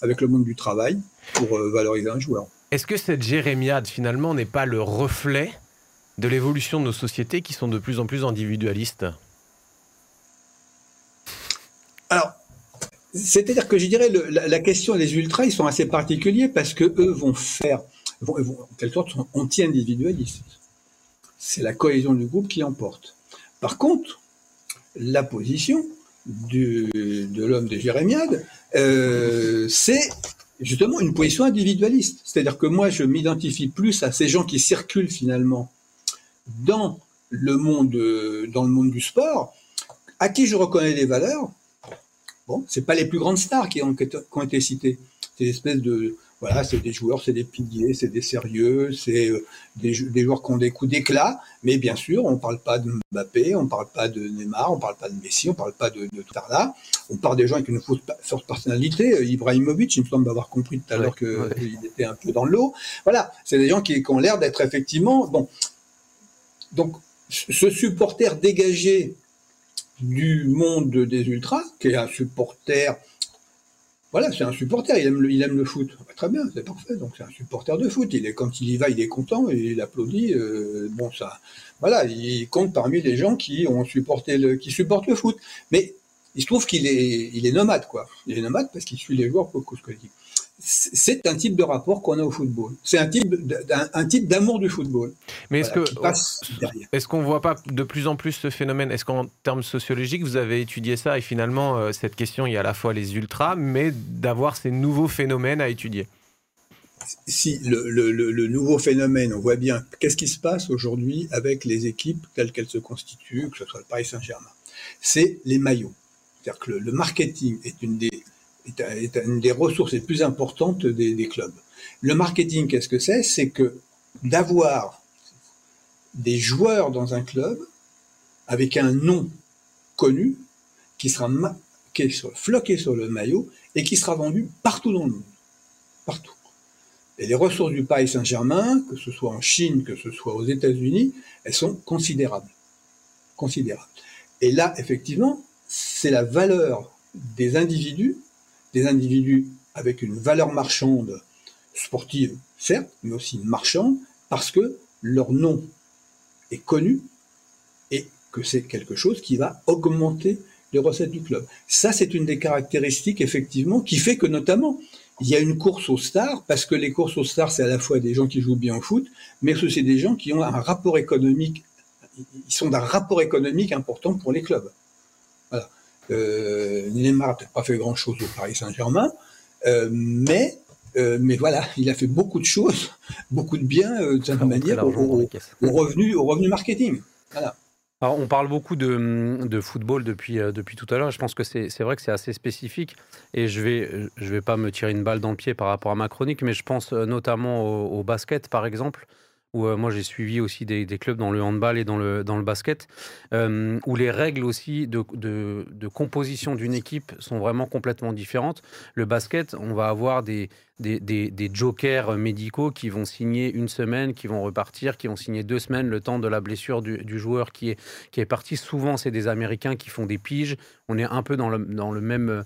avec le monde du travail pour euh, valoriser un joueur. Est-ce que cette Jérémiade finalement n'est pas le reflet de l'évolution de nos sociétés qui sont de plus en plus individualistes? Alors, c'est-à-dire que je dirais, le, la, la question des ultras, ils sont assez particuliers parce que eux vont faire, vont, vont, en quelque sorte, sont anti-individualistes. C'est la cohésion du groupe qui l'emporte. Par contre, la position du, de l'homme des Jérémiades, euh, c'est justement une position individualiste. C'est-à-dire que moi, je m'identifie plus à ces gens qui circulent finalement dans le monde, dans le monde du sport, à qui je reconnais des valeurs. Bon, c'est pas les plus grandes stars qui ont, qui ont été citées. C'est des espèces de, voilà, c'est des joueurs, c'est des piliers, c'est des sérieux, c'est des, des joueurs qui ont des coups d'éclat. Mais bien sûr, on parle pas de Mbappé, on parle pas de Neymar, on parle pas de Messi, on parle pas de, de tout à là. On parle des gens avec une forte personnalité. Ibrahimovic, il me semble avoir compris tout à l'heure qu'il ouais, ouais. était un peu dans l'eau. Voilà, c'est des gens qui, qui ont l'air d'être effectivement, bon. Donc, ce supporter dégagé du monde des ultras, qui est un supporter, voilà, c'est un supporter, il aime le, il aime le foot. Bah, très bien, c'est parfait, donc c'est un supporter de foot. Il est, quand il y va, il est content, et il applaudit. Euh, bon, ça, voilà, il compte parmi les gens qui ont supporté le, qui supportent le foot. Mais il se trouve qu'il est, il est nomade, quoi. Il est nomade parce qu'il suit les joueurs pour ce que je dis. C'est un type de rapport qu'on a au football. C'est un type d'amour du football. Mais est-ce voilà, qu'on ne voit pas de plus en plus ce phénomène? Est-ce qu'en termes sociologiques, vous avez étudié ça? Et finalement, euh, cette question, il y a à la fois les ultras, mais d'avoir ces nouveaux phénomènes à étudier. Si, le, le, le nouveau phénomène, on voit bien qu'est-ce qui se passe aujourd'hui avec les équipes telles qu'elles se constituent, que ce soit le Paris Saint-Germain. C'est les maillots. C'est-à-dire que le, le marketing est une des... est une des ressources les plus importantes des, des clubs. Le marketing, qu'est-ce que c'est? C'est que d'avoir des joueurs dans un club avec un nom connu qui sera, qui sera floqué sur le maillot et qui sera vendu partout dans le monde. Partout. Et les ressources du Paris Saint-Germain, que ce soit en Chine, que ce soit aux États-Unis, elles sont considérables. Considérables. Et là, effectivement, c'est la valeur des individus des individus avec une valeur marchande sportive, certes, mais aussi marchande, parce que leur nom est connu et que c'est quelque chose qui va augmenter les recettes du club. Ça, c'est une des caractéristiques, effectivement, qui fait que, notamment, il y a une course aux stars, parce que les courses aux stars, c'est à la fois des gens qui jouent bien au foot, mais c'est des gens qui ont un rapport économique, ils sont d'un rapport économique important pour les clubs. Voilà. Euh, Neymar n'a peut-être pas fait grand-chose au Paris Saint-Germain, euh, mais, euh, mais voilà, il a fait beaucoup de choses, beaucoup de bien, euh, de cette manière, au, au, au, revenu, au revenu marketing. Voilà. Alors, on parle beaucoup de, de football depuis, euh, depuis tout à l'heure, je pense que c'est vrai que c'est assez spécifique, et je vais, je vais pas me tirer une balle dans le pied par rapport à ma chronique, mais je pense notamment au, au basket, par exemple, où euh, moi j'ai suivi aussi des, des clubs dans le handball et dans le, dans le basket, euh, où les règles aussi de, de, de composition d'une équipe sont vraiment complètement différentes. Le basket, on va avoir des, des, des, des jokers médicaux qui vont signer une semaine, qui vont repartir, qui vont signer deux semaines, le temps de la blessure du, du joueur qui est, qui est parti. Souvent, c'est des Américains qui font des piges. On est un peu dans le, dans le même...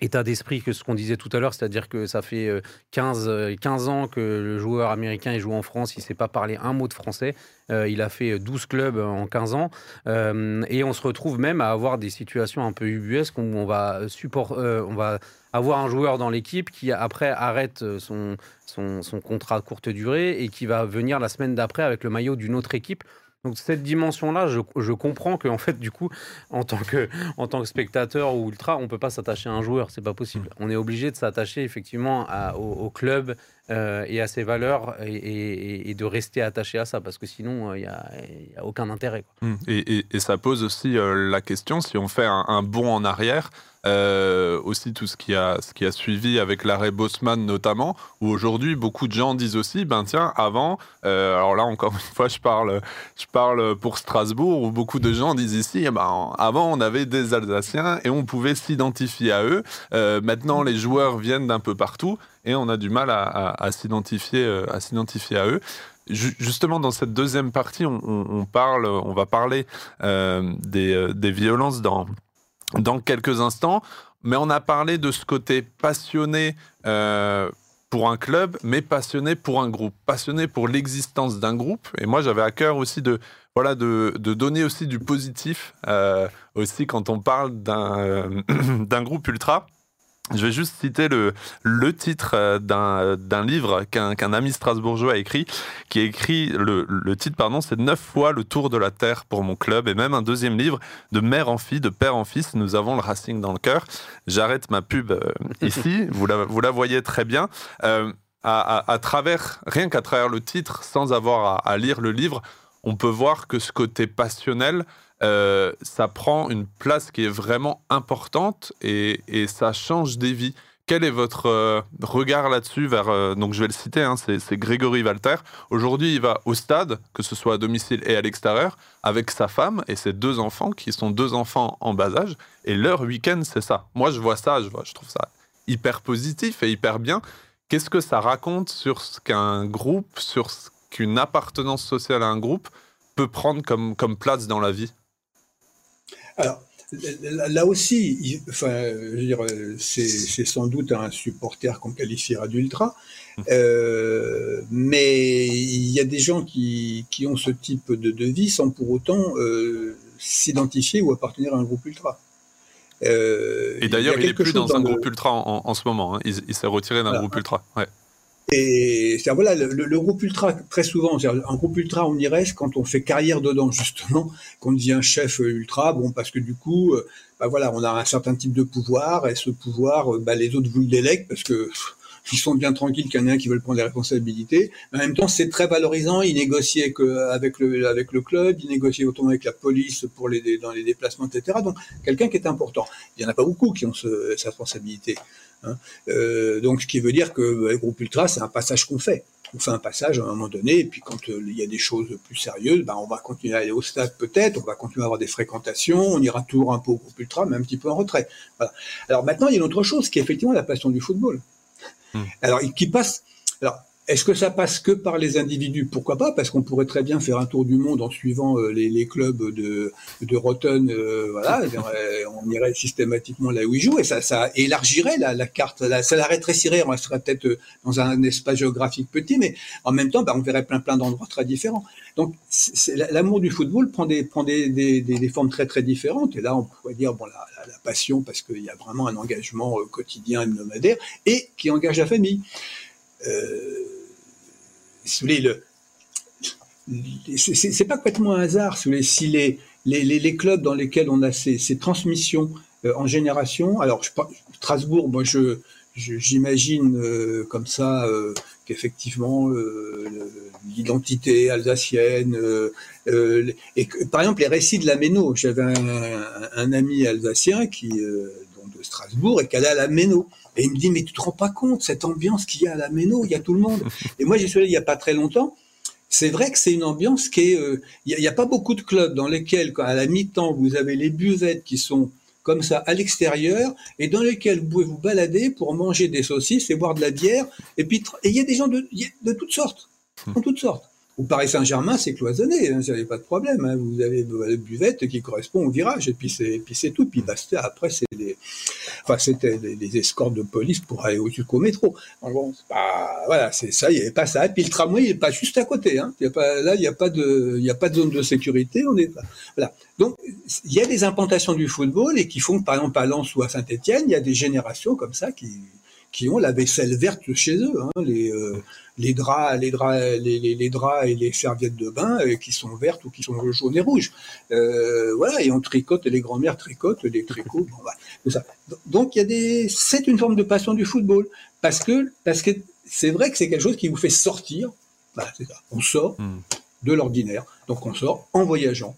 état d'esprit que ce qu'on disait tout à l'heure, c'est-à-dire que ça fait quinze, quinze ans que le joueur américain il joue en France, il ne sait pas parler un mot de français, euh, il a fait douze clubs en quinze ans, euh, et on se retrouve même à avoir des situations un peu ubuesques où on va, support, euh, on va avoir un joueur dans l'équipe qui après arrête son, son, son contrat à courte durée et qui va venir la semaine d'après avec le maillot d'une autre équipe. Donc cette dimension-là, je, je comprends que en fait, du coup, en tant que, en tant que spectateur ou ultra, on ne peut pas s'attacher à un joueur, c'est pas possible. On est obligé de s'attacher effectivement à, au, au club euh, et à ses valeurs et, et, et de rester attaché à ça, parce que sinon, il n'y a, y a aucun intérêt, quoi. Et, et, et ça pose aussi euh, la question, si on fait un, un bond en arrière, Euh, aussi tout ce qui a, ce qui a suivi avec l'arrêt Bosman notamment, où aujourd'hui beaucoup de gens disent aussi, ben tiens, avant, euh, alors là encore une fois je parle, je parle pour Strasbourg, où beaucoup de gens disent ici, eh ben, avant on avait des Alsaciens et on pouvait s'identifier à eux, euh, maintenant les joueurs viennent d'un peu partout et on a du mal à, à, à s'identifier à s'identifier à eux. Justement, dans cette deuxième partie, on, on, parle, on va parler euh, des, des violences dans dans quelques instants, mais on a parlé de ce côté passionné euh, pour un club, mais passionné pour un groupe, passionné pour l'existence d'un groupe. Et moi, j'avais à cœur aussi de, voilà, de, de donner aussi du positif, euh, aussi quand on parle d'un euh, d'un groupe ultra. Je vais juste citer le, le titre d'un, d'un livre qu'un, qu'un ami strasbourgeois a écrit, qui a écrit, le, le titre, pardon, c'est « Neuf fois le tour de la terre pour mon club », et même un deuxième livre, « De mère en fille, de père en fils, nous avons le Racing dans le cœur ». J'arrête ma pub euh, ici, vous la, vous la voyez très bien. Euh, à, à, à travers, rien qu'à travers le titre, sans avoir à, à lire le livre, on peut voir que ce côté passionnel, Euh, ça prend une place qui est vraiment importante et, et ça change des vies. Quel est votre euh, regard là-dessus vers, euh, donc je vais le citer, hein, c'est, c'est Grégory Walter. Aujourd'hui, il va au stade, que ce soit à domicile et à l'extérieur, avec sa femme et ses deux enfants, qui sont deux enfants en bas âge. Et leur week-end, c'est ça. Moi, je vois ça, je, vois, je trouve ça hyper positif et hyper bien. Qu'est-ce que ça raconte sur ce qu'un groupe, sur ce qu'une appartenance sociale à un groupe peut prendre comme, comme place dans la vie ? Alors, là aussi, il, enfin, je veux dire, c'est, c'est sans doute un supporter qu'on qualifiera d'ultra, euh, mais il y a des gens qui, qui ont ce type de, de vie sans pour autant euh, s'identifier ou appartenir à un groupe ultra. Euh, Et d'ailleurs, il n'est plus dans un groupe le... ultra en, en ce moment, hein. Il, il s'est retiré d'un voilà. groupe ultra, ouais. Et c'est voilà, le, le groupe ultra, très souvent, un groupe ultra, on y reste quand on fait carrière dedans, justement, qu'on devient chef ultra, bon, parce que du coup, bah voilà, on a un certain type de pouvoir, et ce pouvoir, bah, les autres vous le délèguent, parce que ils sont bien tranquilles qu'il y en a un qui veulent prendre les responsabilités. Mais en même temps, c'est très valorisant. Ils négocient avec, avec, le, avec le club, ils négocient autant avec la police pour les, dans les déplacements, et cetera. Donc, quelqu'un qui est important. Il n'y en a pas beaucoup qui ont ce, cette responsabilité. Hein. Euh, donc, ce qui veut dire que bah, le groupe ultra, c'est un passage qu'on fait. On fait un passage à un moment donné, et puis quand il euh, y a des choses plus sérieuses, bah, on va continuer à aller au stade peut-être, on va continuer à avoir des fréquentations, on ira toujours un peu au groupe ultra, mais un petit peu en retrait. Voilà. Alors maintenant, il y a une autre chose qui est effectivement la passion du football. Hum. Alors, qui passe. Alors, est-ce que ça passe que par les individus? Pourquoi pas? Parce qu'on pourrait très bien faire un tour du monde en suivant euh, les, les clubs de, de Rothen. Euh, voilà, on irait systématiquement là où ils jouent et ça, ça élargirait la, la carte, la, ça la rétrécirait. On serait peut-être dans un espace géographique petit, mais en même temps, bah, on verrait plein plein d'endroits très différents. Donc, c'est, l'amour du football prend des prend des, des, des, des formes très très différentes. Et là, on pourrait dire bon, la, la, la passion parce qu'il y a vraiment un engagement quotidien, hebdomadaire et qui engage la famille. Euh, Si vous voulez, le, le, c'est, c'est pas complètement un hasard, si, vous voulez, si les, les, les clubs dans lesquels on a ces, ces transmissions euh, en génération, alors je, Strasbourg, moi je, je, j'imagine euh, comme ça euh, qu'effectivement euh, l'identité alsacienne, euh, euh, et que, par exemple les récits de la Méno, j'avais un, un, un ami alsacien qui, euh, de Strasbourg et qui allait à la Méno. Et il me dit, mais tu te rends pas compte, cette ambiance qu'il y a à la Méno, il y a tout le monde. Et moi, j'y suis allé il n'y a pas très longtemps. C'est vrai que c'est une ambiance qui est... Euh, il n'y a, a pas beaucoup de clubs dans lesquels, quand, à la mi-temps, vous avez les buvettes qui sont comme ça à l'extérieur et dans lesquelles vous pouvez vous balader pour manger des saucisses et boire de la bière. Et puis, il y a des gens de, de toutes sortes, de toutes sortes. Au Paris Saint-Germain, c'est cloisonné, hein, vous n'avez pas de problème. Hein, vous avez la buvette qui correspond au virage, et puis c'est, puis c'est tout. Puis basta, après, c'est des... Enfin, c'était des, des escortes de police pour aller jusqu'au métro. En gros, c'est pas, voilà, c'est ça, il n'y avait pas ça. Et puis le tramway, il n'est pas juste à côté. Hein. Il y a pas, là, il n'y a, a pas de zone de sécurité. On est, voilà. Donc, il y a des implantations du football et qui font que, par exemple, à Lens ou à Saint-Étienne, il y a des générations comme ça qui... qui ont la vaisselle verte chez eux, hein, les, euh, les draps, les draps, les, les, les draps et les serviettes de bain euh, qui sont vertes ou qui sont jaunes et rouges. Euh, voilà, et on tricote, les grands-mères tricotent, les tricots, bon, voilà, tout ça. Donc il y a des, c'est une forme de passion du football parce que parce que c'est vrai que c'est quelque chose qui vous fait sortir. Voilà, c'est ça. On sort mmh. de l'ordinaire, donc on sort en voyageant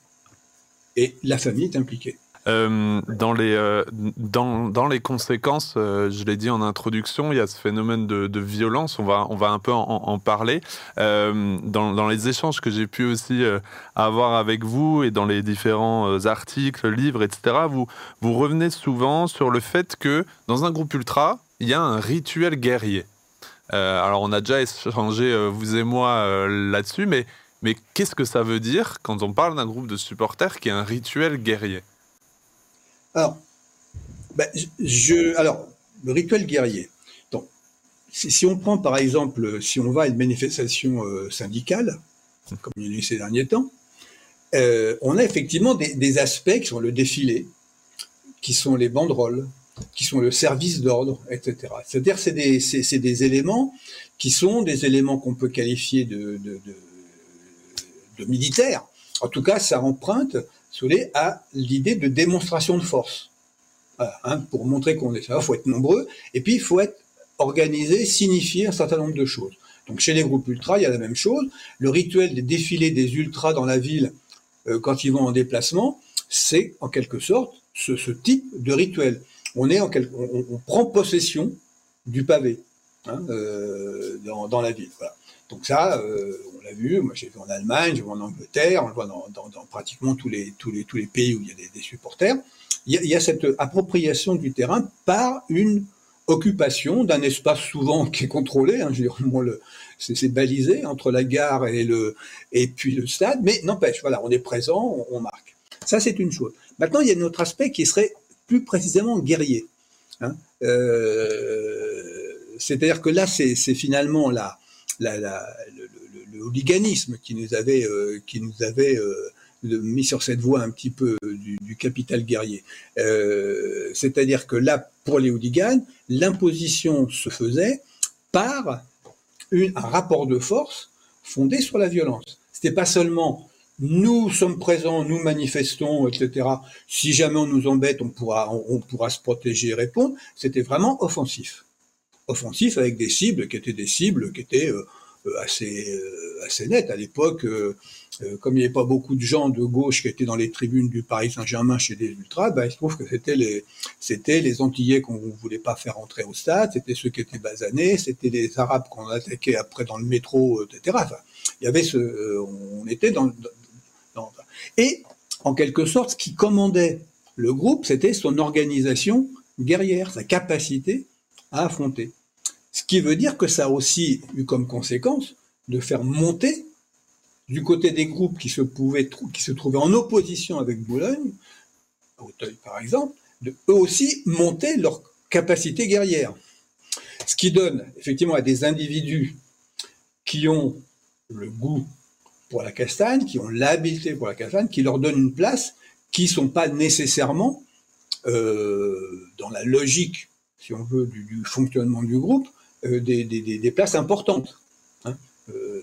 et la famille est impliquée. Euh, dans, les, euh, dans, dans les conséquences, euh, je l'ai dit en introduction, il y a ce phénomène de, de violence, on va, on va un peu en, en parler. Euh, dans, dans les échanges que j'ai pu aussi euh, avoir avec vous et dans les différents euh, articles, livres, et cetera, vous, vous revenez souvent sur le fait que dans un groupe ultra, il y a un rituel guerrier. Euh, alors on a déjà échangé, euh, vous et moi, euh, là-dessus, mais, mais qu'est-ce que ça veut dire quand on parle d'un groupe de supporters qui a un rituel guerrier ? Alors, ben, je, alors, le rituel guerrier. Donc, si, si on prend par exemple, si on va à une manifestation euh, syndicale, comme il y a eu ces derniers temps, euh, on a effectivement des, des aspects qui sont le défilé, qui sont les banderoles, qui sont le service d'ordre, et cetera. C'est-à-dire c'est des, c'est, c'est des éléments qui sont des éléments qu'on peut qualifier de, de, de, de militaires. En tout cas, ça emprunte à l'idée de démonstration de force. Voilà, hein, pour montrer qu'on est ça, il faut être nombreux, et puis il faut être organisé, signifier un certain nombre de choses. Donc chez les groupes ultras, il y a la même chose. Le rituel des défilés des ultras dans la ville, euh, quand ils vont en déplacement, c'est en quelque sorte ce, ce type de rituel. On, est en quelque, on, on prend possession du pavé hein, euh, dans, dans la ville. Voilà. Donc ça, euh, on l'a vu, moi j'ai vu en Allemagne, j'ai vu en Angleterre, on le voit dans, dans, dans pratiquement tous les, tous, les, tous les pays où il y a des, des supporters. Il y a, il y a cette appropriation du terrain par une occupation d'un espace souvent qui est contrôlé, hein, je veux dire, bon, le, c'est, c'est balisé entre la gare et, le, et puis le stade, mais n'empêche, voilà, on est présent, on, on marque. Ça c'est une chose. Maintenant il y a un autre aspect qui serait plus précisément guerrier. Hein. Euh, c'est-à-dire que là c'est, c'est finalement la... La, la, le, le, le hooliganisme qui nous avait, euh, qui nous avait euh, mis sur cette voie un petit peu du, du capital guerrier. Euh, c'est-à-dire que là, pour les hooligans, l'imposition se faisait par une, un rapport de force fondé sur la violence. C'était pas seulement nous sommes présents, nous manifestons, et cetera. Si jamais on nous embête, on pourra, on, on pourra se protéger et répondre. C'était vraiment offensif. offensif avec des cibles qui étaient des cibles qui étaient euh, assez, euh, assez nettes. À l'époque, euh, euh, comme il n'y avait pas beaucoup de gens de gauche qui étaient dans les tribunes du Paris Saint-Germain chez des ultras, ben, il se trouve que c'était les, c'était les Antillais qu'on ne voulait pas faire entrer au stade, c'était ceux qui étaient basanés, c'était les Arabes qu'on attaquait après dans le métro, et cetera. Enfin, il y avait ce, euh, on était dans, dans... Et en quelque sorte, ce qui commandait le groupe, c'était son organisation guerrière, sa capacité à affronter. Ce qui veut dire que ça a aussi eu comme conséquence de faire monter du côté des groupes qui se, pouvaient, qui se trouvaient en opposition avec Boulogne, à Auteuil par exemple, de eux aussi monter leur capacité guerrière. Ce qui donne effectivement à des individus qui ont le goût pour la castagne, qui ont l'habileté pour la castagne, qui leur donnent une place, qui ne sont pas nécessairement euh, dans la logique, si on veut, du, du fonctionnement du groupe, euh, des, des, des places importantes. Hein. Euh,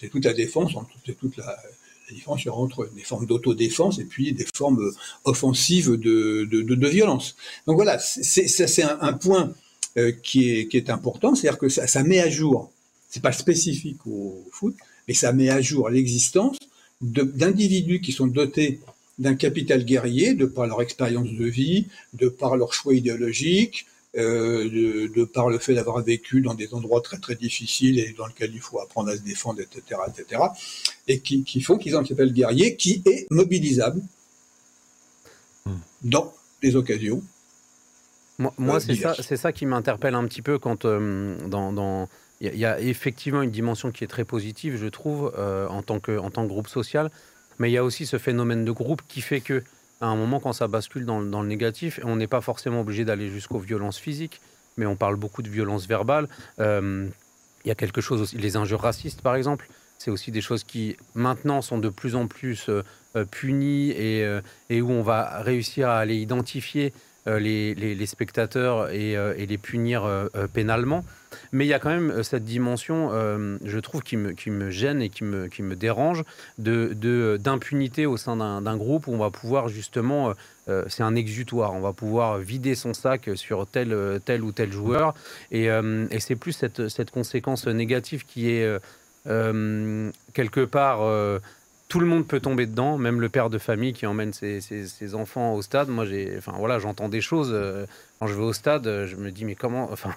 c'est toute la défense, c'est toute la, la différence entre des formes d'autodéfense et puis des formes offensives de, de, de, de violence. Donc voilà, c'est, ça, c'est un, un point euh, qui, est, qui est important, c'est-à-dire que ça, ça met à jour, c'est pas spécifique au foot, mais ça met à jour l'existence de, d'individus qui sont dotés d'un capital guerrier, de par leur expérience de vie, de par leur choix idéologique, Euh, de, de par le fait d'avoir vécu dans des endroits très très difficiles et dans lesquels il faut apprendre à se défendre, et cetera, et cetera, et qui, qui font qu'ils ont un capital guerrier qui est mobilisable mmh. dans des occasions. Moi, moi c'est, ça, c'est ça qui m'interpelle un petit peu quand euh, dans... dans... Il y a effectivement une dimension qui est très positive, je trouve, euh, en tant que, en tant que groupe social, mais il y a aussi ce phénomène de groupe qui fait que à un moment, quand ça bascule dans, dans le négatif, on n'est pas forcément obligé d'aller jusqu'aux violences physiques, mais on parle beaucoup de violences verbales. Euh, il y a quelque chose aussi, les injures racistes, par exemple. C'est aussi des choses qui, maintenant, sont de plus en plus euh, punies et, euh, et où on va réussir à aller identifier euh, les, les, les spectateurs et, euh, et les punir euh, euh, pénalement. Mais il y a quand même cette dimension, euh, je trouve, qui me, qui me gêne et qui me, qui me dérange, de, de, d'impunité au sein d'un, d'un groupe où on va pouvoir justement... Euh, Euh, c'est un exutoire, on va pouvoir vider son sac sur tel, tel ou tel joueur. Et, euh, et c'est plus cette, cette conséquence négative qui est euh, quelque part... Euh, tout le monde peut tomber dedans, même le père de famille qui emmène ses, ses, ses enfants au stade. Moi, j'ai, enfin, voilà, j'entends des choses. Euh, quand je vais au stade, je me dis, mais comment... Enfin,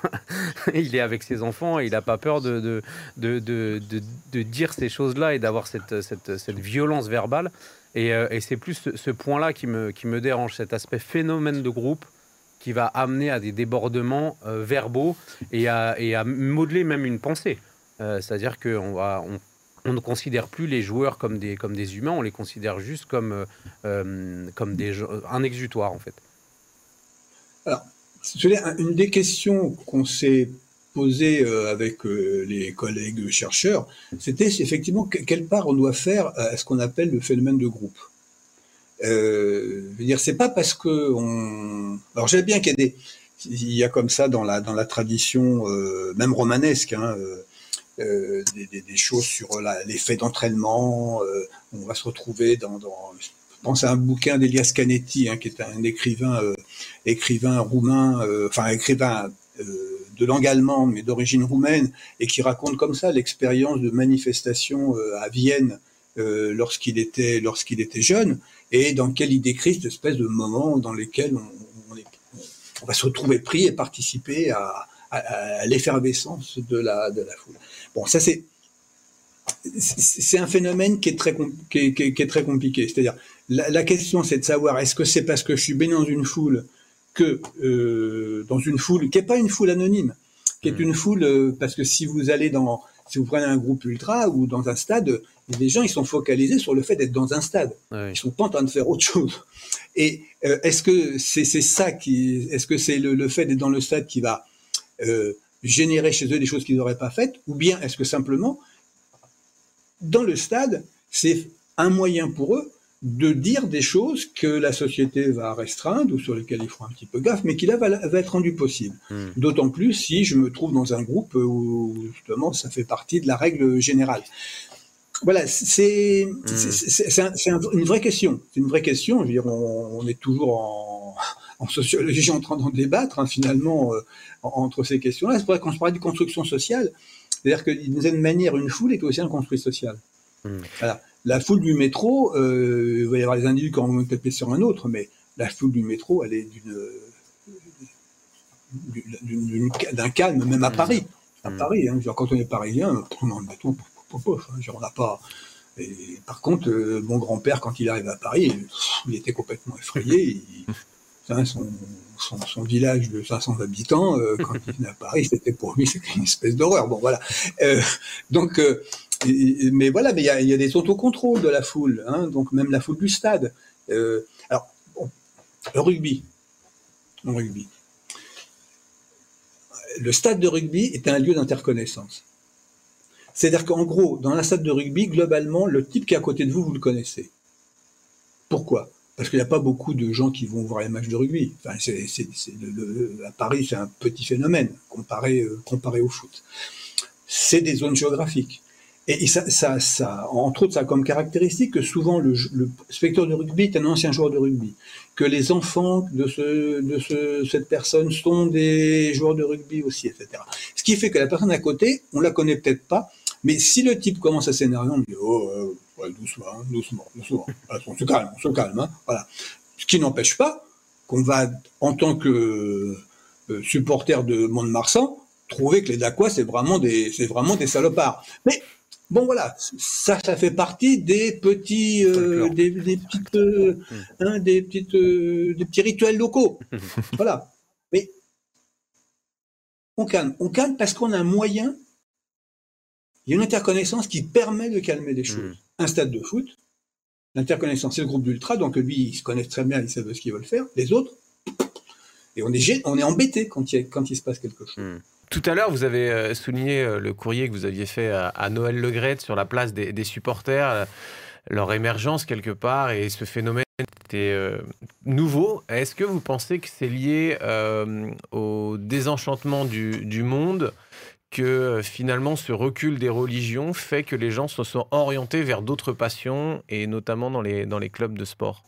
il est avec ses enfants et il n'a pas peur de, de, de, de, de, de dire ces choses-là et d'avoir cette, cette, cette violence verbale. Et, euh, et c'est plus ce, ce point-là qui me, qui me dérange, cet aspect phénomène de groupe qui va amener à des débordements euh, verbaux et à, et à modeler même une pensée. Euh, c'est-à-dire qu'on va, on, on ne considère plus les joueurs comme des, comme des humains, on les considère juste comme, euh, comme des, un exutoire, en fait. Alors, une des questions qu'on s'est posée avec les collègues chercheurs, c'était effectivement quelle part on doit faire à ce qu'on appelle le phénomène de groupe. Euh, je veux dire, c'est pas parce que on... Alors, j'aime bien qu'il y ait des... Il y a comme ça dans la, dans la tradition, euh, même romanesque, hein, euh, des, des, des choses sur la, les faits d'entraînement. Euh, on va se retrouver dans... dans... Je pense à un bouquin d'Elias Canetti, hein, qui est un écrivain, euh, écrivain roumain, euh, enfin écrivain euh, de langue allemande, mais d'origine roumaine, et qui raconte comme ça l'expérience de manifestations euh, à Vienne euh, lorsqu'il était, lorsqu'il était jeune, et dans lequel il décrit cette espèce de moment dans lequel on, on, est, on va se retrouver pris et participer à, à, à l'effervescence de la, de la foule. Bon, ça c'est... C'est un phénomène qui est très, qui est, qui est, qui est très compliqué. C'est-à-dire, la, la question, c'est de savoir est-ce que c'est parce que je suis baigné dans une foule que euh, dans une foule qui n'est pas une foule anonyme, qui est une foule euh, parce que si vous allez dans, si vous prenez un groupe ultra ou dans un stade, les gens ils sont focalisés sur le fait d'être dans un stade. Ah oui. Ils sont pas en train de faire autre chose. Et euh, est-ce que c'est c'est ça qui, est-ce que c'est le, le fait d'être dans le stade qui va euh, générer chez eux des choses qu'ils n'auraient pas faites, ou bien est-ce que simplement dans le stade, c'est un moyen pour eux de dire des choses que la société va restreindre ou sur lesquelles ils feront un petit peu gaffe, mais qui là va, va être rendu possible. Mmh. D'autant plus si je me trouve dans un groupe où justement ça fait partie de la règle générale. Voilà, c'est mmh. c'est, c'est, un, c'est un, une vraie question. C'est une vraie question. Je veux dire, on, on est toujours en, en sociologie en train d'en débattre hein, finalement euh, entre ces questions-là. C'est pour ça qu'on se parle de construction sociale. C'est-à-dire que d'une certaine manière, une foule est aussi un construit social. Mmh. Voilà. La foule du métro, euh, il va y avoir des individus qui vont taper sur un autre, mais la foule du métro, elle est d'une, d'une, d'une, d'un calme, même à Paris. À mmh. Paris, hein. Genre, quand on est parisien, on prend le bâton, on n'a pas... Et, par contre, euh, mon grand-père, quand il arrive à Paris, il était complètement effrayé. Il... Hein, son, son, son village de cinq cents habitants, euh, quand il venait à Paris, c'était pour lui c'était une espèce d'horreur. Bon, voilà. Euh, donc, euh, mais voilà, mais il y a, y a des autocontrôles de la foule, hein, donc même la foule du stade. Euh, alors, bon, le rugby, le rugby. Le stade de rugby est un lieu d'interconnaissance. C'est-à-dire qu'en gros, dans un stade de rugby, globalement, le type qui est à côté de vous, vous le connaissez. Pourquoi ? Parce qu'il n'y a pas beaucoup de gens qui vont voir les matchs de rugby. Enfin, c'est, c'est, c'est le, le, à Paris, c'est un petit phénomène comparé, euh, comparé au foot. C'est des zones géographiques. Et, et ça, ça, ça, entre autres, ça a comme caractéristique que souvent le, le spectateur de rugby est un ancien joueur de rugby, que les enfants de, ce, de ce, cette personne sont des joueurs de rugby aussi, et cetera. Ce qui fait que la personne à côté, on ne la connaît peut-être pas, mais si le type commence à s'énerver, on dit « oh euh, ». Ouais, doucement, hein, doucement, doucement. On se calme, on se calme. Hein, voilà. Ce qui n'empêche pas qu'on va, en tant que euh, supporter de Mont-de-Marsan, trouver que les Dacois, c'est vraiment des, c'est vraiment des salopards. Mais bon, voilà, ça, ça fait partie des petits, euh, des, des petites, euh, hein, des petites, euh, des petits rituels locaux. Voilà. Mais on calme, on calme parce qu'on a un moyen. Il y a une interconnaissance qui permet de calmer les choses. Mmh. Un stade de foot, L'interconnexion, c'est le groupe d'ultra, donc lui, ils se connaissent très bien, ils savent ce qu'ils veulent faire. Les autres, et on est, on est embêté quand il, y a, quand il se passe quelque chose. Mmh. Tout à l'heure, vous avez souligné le courrier que vous aviez fait à, à Noël Le Graët sur la place des, des supporters, leur émergence quelque part, et ce phénomène était euh, nouveau. Est-ce que vous pensez que c'est lié euh, au désenchantement du, du monde, que finalement ce recul des religions fait que les gens se sont orientés vers d'autres passions, et notamment dans les, dans les clubs de sport?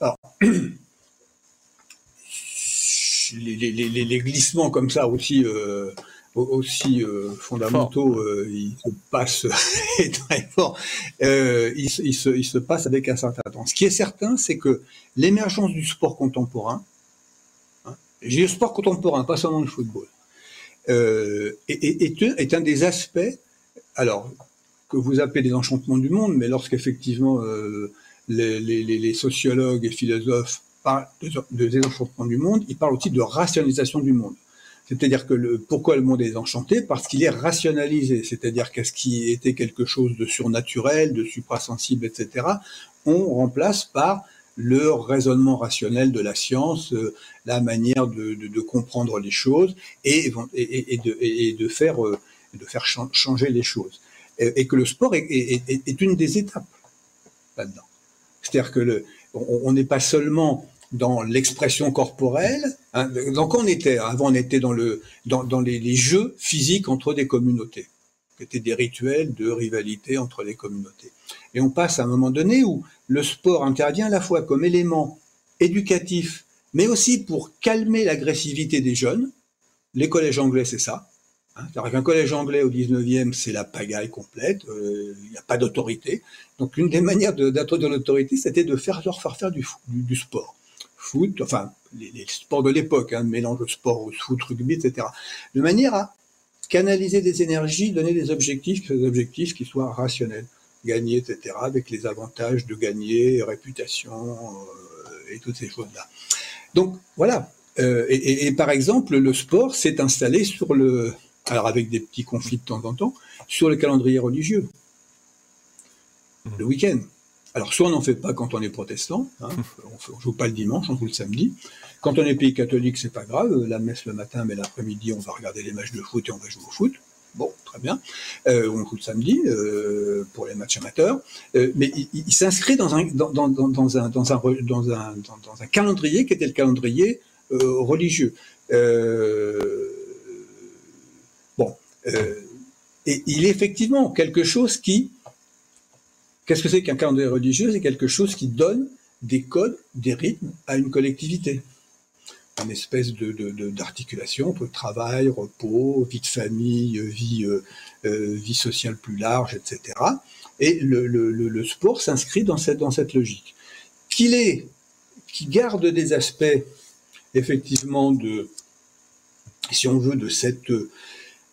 Alors, les, les, les, les glissements comme ça aussi, euh, aussi euh, fondamentaux, euh, ils se passent très fort, euh, ils, ils, se, ils se passent avec un certain temps. Ce qui est certain, c'est que l'émergence du sport contemporain, hein, j'ai le sport contemporain, pas seulement le football, Euh, est, est, est un des aspects, alors, que vous appelez des enchantements du monde, mais lorsqu'effectivement euh, les, les, les sociologues et philosophes parlent de, de désenchantement du monde, ils parlent aussi de rationalisation du monde. C'est-à-dire que le, pourquoi le monde est désenchanté? Parce qu'il est rationalisé, c'est-à-dire qu'à ce qui était quelque chose de surnaturel, de suprasensible, et cetera, on remplace par le raisonnement rationnel de la science, euh, la manière de, de, de comprendre les choses et, et, et, de, et de faire, euh, de faire ch changer les choses. Et, et que le sport est, est, est, est une des étapes là-dedans. C'est-à-dire que le, on n'est pas seulement dans l'expression corporelle. Hein, donc on était, avant on était dans, le, dans, dans les, les jeux physiques entre des communautés, qui étaient des rituels de rivalité entre les communautés. Et on passe à un moment donné où le sport intervient à la fois comme élément éducatif, mais aussi pour calmer l'agressivité des jeunes. Les collèges anglais, c'est ça. Hein, c'est-à-dire qu'un collège anglais au dix-neuvième, c'est la pagaille complète, il euh, n'y a pas d'autorité. Donc une des manières d'introduire de, l'autorité, c'était de faire, leur faire faire du, du, du sport. Foot, enfin, les, les sports de l'époque, hein, mélange de sport, foot, rugby, et cetera. De manière à canaliser des énergies, donner des objectifs, des objectifs qui soient rationnels. Gagner, et cetera, avec les avantages de gagner, réputation euh, et toutes ces choses-là. Donc, voilà. Euh, et, et, et par exemple, le sport s'est installé sur le... Alors, avec des petits conflits de temps en temps, sur le calendrier religieux. Le week-end. Alors, soit on n'en fait pas quand on est protestant, hein, on ne joue pas le dimanche, on joue le samedi. Quand on est pays catholique, c'est pas grave, la messe le matin, mais l'après-midi, on va regarder les matchs de foot et on va jouer au foot. Bon, très bien. Euh, on joue le samedi euh, pour les matchs amateurs, euh, mais il, il s'inscrit dans un dans, dans, dans un dans un dans un dans un calendrier qui était le calendrier euh, religieux. Euh, bon, euh, et il est effectivement quelque chose qui, qu'est-ce que c'est qu'un calendrier religieux? C'est quelque chose qui donne des codes, des rythmes à une collectivité. Une espèce de, de, de, d'articulation entre travail, repos, vie de famille, vie, euh, euh, vie sociale plus large, et cetera. Et le, le, le, le sport s'inscrit dans cette, dans cette logique. Qu'il est, qui garde des aspects, effectivement, de, si on veut, de cette, de,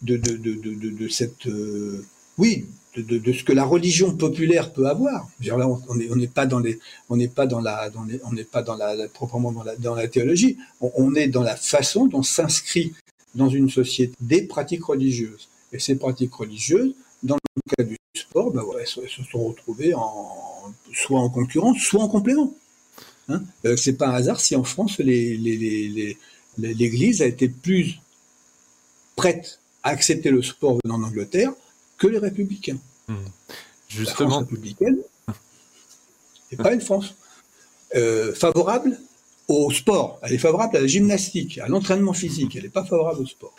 de, de, de, de, de cette, euh, oui, de, de, de ce que la religion populaire peut avoir. Je veux dire, là, on n'est on n'est pas dans les, on n'est pas dans la, dans les, on n'est pas dans la, la proprement dans la, dans la théologie. On, on est dans la façon dont s'inscrit dans une société des pratiques religieuses. Et ces pratiques religieuses, dans le cas du sport, ben voilà, elles, elles se sont retrouvées en, soit en concurrence, soit en complément. Hein, euh, c'est pas un hasard si en France, les, les, les, les, les, l'Église a été plus prête à accepter le sport venant d'Angleterre que les républicains. Mmh. Justement. La France républicaine n'est pas une France euh, favorable au sport. Elle est favorable à la gymnastique, à l'entraînement physique. Elle n'est pas favorable au sport.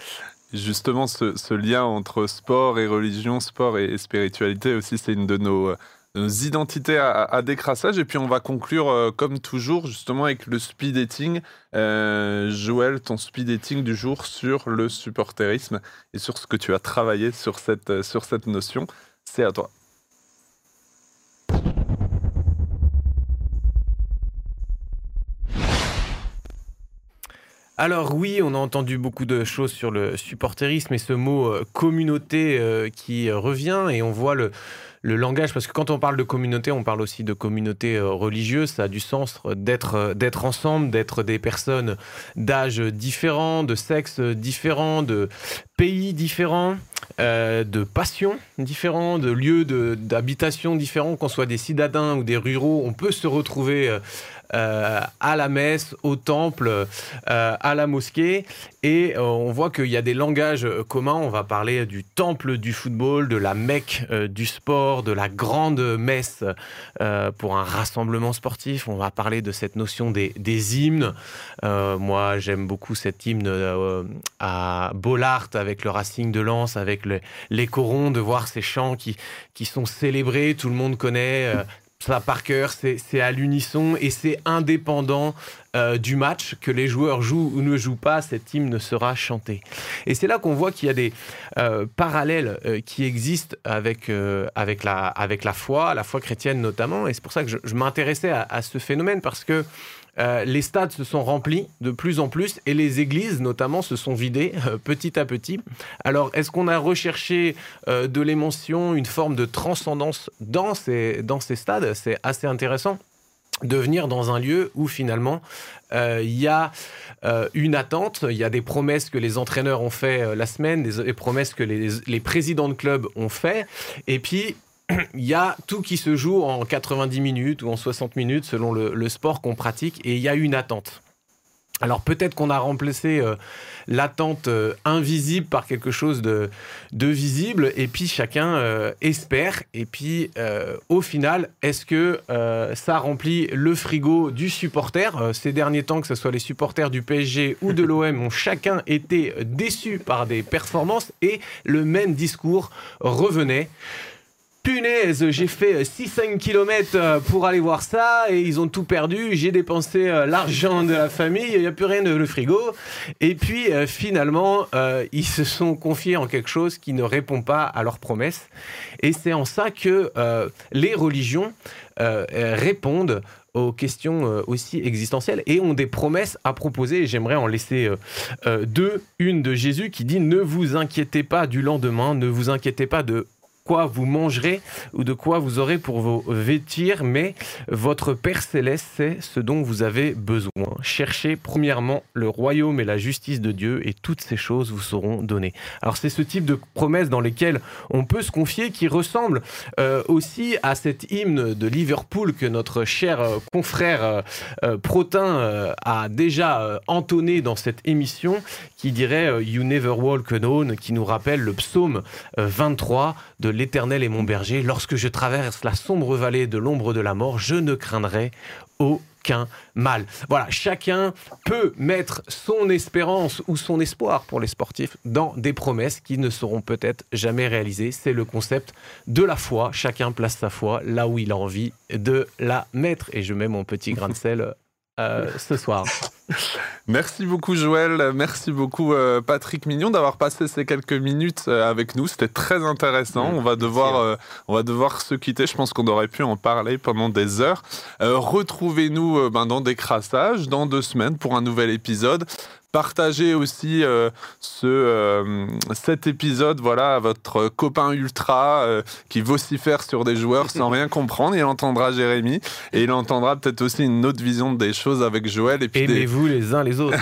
Justement, ce, ce lien entre sport et religion, sport et, et spiritualité aussi, c'est une de nos, euh, de nos identités à, à décrassage. Et puis, on va conclure, euh, comme toujours, justement, avec le speed dating. Euh, Joël, ton speed dating du jour sur le supporterisme et sur ce que tu as travaillé sur cette, euh, sur cette notion. C'est à toi. Alors oui, on a entendu beaucoup de choses sur le supporterisme et ce mot euh, communauté euh, qui euh, revient, et on voit le, le langage, parce que quand on parle de communauté, on parle aussi de communauté euh, religieuse, ça a du sens euh, d'être, euh, d'être ensemble, d'être des personnes d'âge différents, de sexe différents, de pays différents, euh, de passions différents, de lieux de, d'habitation différents, qu'on soit des citadins ou des ruraux, on peut se retrouver... Euh, Euh, à la messe, au temple, euh, à la mosquée, et euh, on voit qu'il y a des langages communs. On va parler du temple du football, de la Mecque euh, du sport, de la grande messe euh, pour un rassemblement sportif. On va parler de cette notion des, des hymnes. Euh, moi, j'aime beaucoup cet hymne euh, à Bolarte, avec le Racing de Lens, avec le, les corons, de voir ces chants qui, qui sont célébrés, tout le monde connaît... Euh, ça par cœur, c'est, c'est à l'unisson et c'est indépendant euh, du match, que les joueurs jouent ou ne jouent pas, cet hymne sera chanté. Et c'est là qu'on voit qu'il y a des euh, parallèles euh, qui existent avec, euh, avec, la, avec la foi, la foi chrétienne notamment, et c'est pour ça que je, je m'intéressais à, à ce phénomène, parce que Euh, les stades se sont remplis de plus en plus et les églises notamment se sont vidées euh, petit à petit. Alors est-ce qu'on a recherché euh, de l'émotion, une forme de transcendance dans ces, dans ces stades? C'est assez intéressant de venir dans un lieu où finalement il euh, y a euh, une attente, il y a des promesses que les entraîneurs ont fait euh, la semaine, des, des promesses que les, les présidents de club ont fait, et puis il y a tout qui se joue en quatre-vingt-dix minutes ou en soixante minutes selon le, le sport qu'on pratique, et il y a une attente. Alors peut-être qu'on a remplacé euh, l'attente euh, invisible par quelque chose de, de visible, et puis chacun euh, espère, et puis euh, au final, est-ce que euh, ça remplit le frigo du supporter? euh, Ces derniers temps, que ce soit les supporters du P S G ou de l'O M, ont chacun été déçus par des performances, et le même discours revenait. Punaise, j'ai fait six à cinq kilomètres pour aller voir ça et ils ont tout perdu, j'ai dépensé l'argent de la famille, il n'y a plus rien dans le frigo. Et puis finalement, euh, ils se sont confiés en quelque chose qui ne répond pas à leurs promesses. Et c'est en ça que euh, les religions euh, répondent aux questions aussi existentielles et ont des promesses à proposer. Et j'aimerais en laisser deux. Une de Jésus qui dit « Ne vous inquiétez pas du lendemain, ne vous inquiétez pas de... quoi vous mangerez ou de quoi vous aurez pour vous vêtir, mais votre Père Céleste sait ce dont vous avez besoin. Cherchez premièrement le royaume et la justice de Dieu et toutes ces choses vous seront données. » Alors c'est ce type de promesses dans lesquelles on peut se confier qui ressemble euh, aussi à cet hymne de Liverpool que notre cher euh, confrère euh, Protin euh, a déjà euh, entonné dans cette émission, qui dirait euh, « You never walk alone » qui nous rappelle le psaume euh, vingt-trois de « L'Éternel est mon berger, lorsque je traverse la sombre vallée de l'ombre de la mort, je ne craindrai aucun mal. » Voilà, chacun peut mettre son espérance ou son espoir pour les sportifs dans des promesses qui ne seront peut-être jamais réalisées. C'est le concept de la foi. Chacun place sa foi là où il a envie de la mettre. Et je mets mon petit grain de sel Euh, ce soir. Merci beaucoup Joël, merci beaucoup euh, Patrick Mignon d'avoir passé ces quelques minutes euh, avec nous, c'était très intéressant. Mmh, on, va devoir, euh, on va devoir se quitter, je pense qu'on aurait pu en parler pendant des heures. Euh, retrouvez-nous euh, ben, dans Décrassage, dans deux semaines pour un nouvel épisode. Partagez aussi euh, ce, euh, cet épisode voilà, à votre copain ultra euh, qui vocifère sur des joueurs sans rien comprendre. Il entendra Jérémy et il entendra peut-être aussi une autre vision des choses avec Joël. Et puis aimez-vous des... les uns les autres.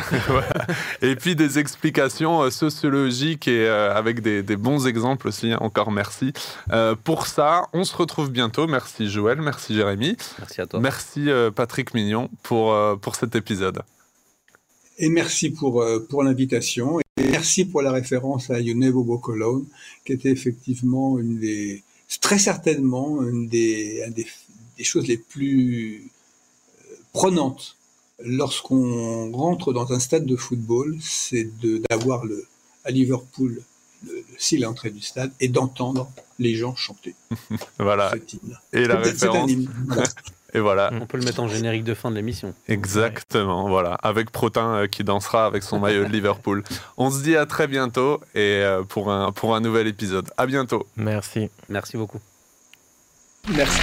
Et puis des explications sociologiques et euh, avec des, des bons exemples aussi. Encore merci euh, pour ça. On se retrouve bientôt. Merci Joël, merci Jérémy. Merci à toi. Merci euh, Patrick Mignon pour, euh, pour cet épisode. Et merci pour, pour l'invitation. Et merci pour la référence à You Never Walk Alone, qui était effectivement une des, très certainement une des, une des, des choses les plus prenantes lorsqu'on rentre dans un stade de football, c'est de, d'avoir le, à Liverpool le, si l'entrée du stade et d'entendre les gens chanter. Voilà. Et la c'est, référence. C'est Et voilà. On peut le mettre en générique de fin de l'émission. Exactement, ouais. Voilà. Avec Protin euh, qui dansera avec son maillot de Liverpool. On se dit à très bientôt et euh, pour, un, pour un nouvel épisode. À bientôt. Merci. Merci beaucoup. Merci.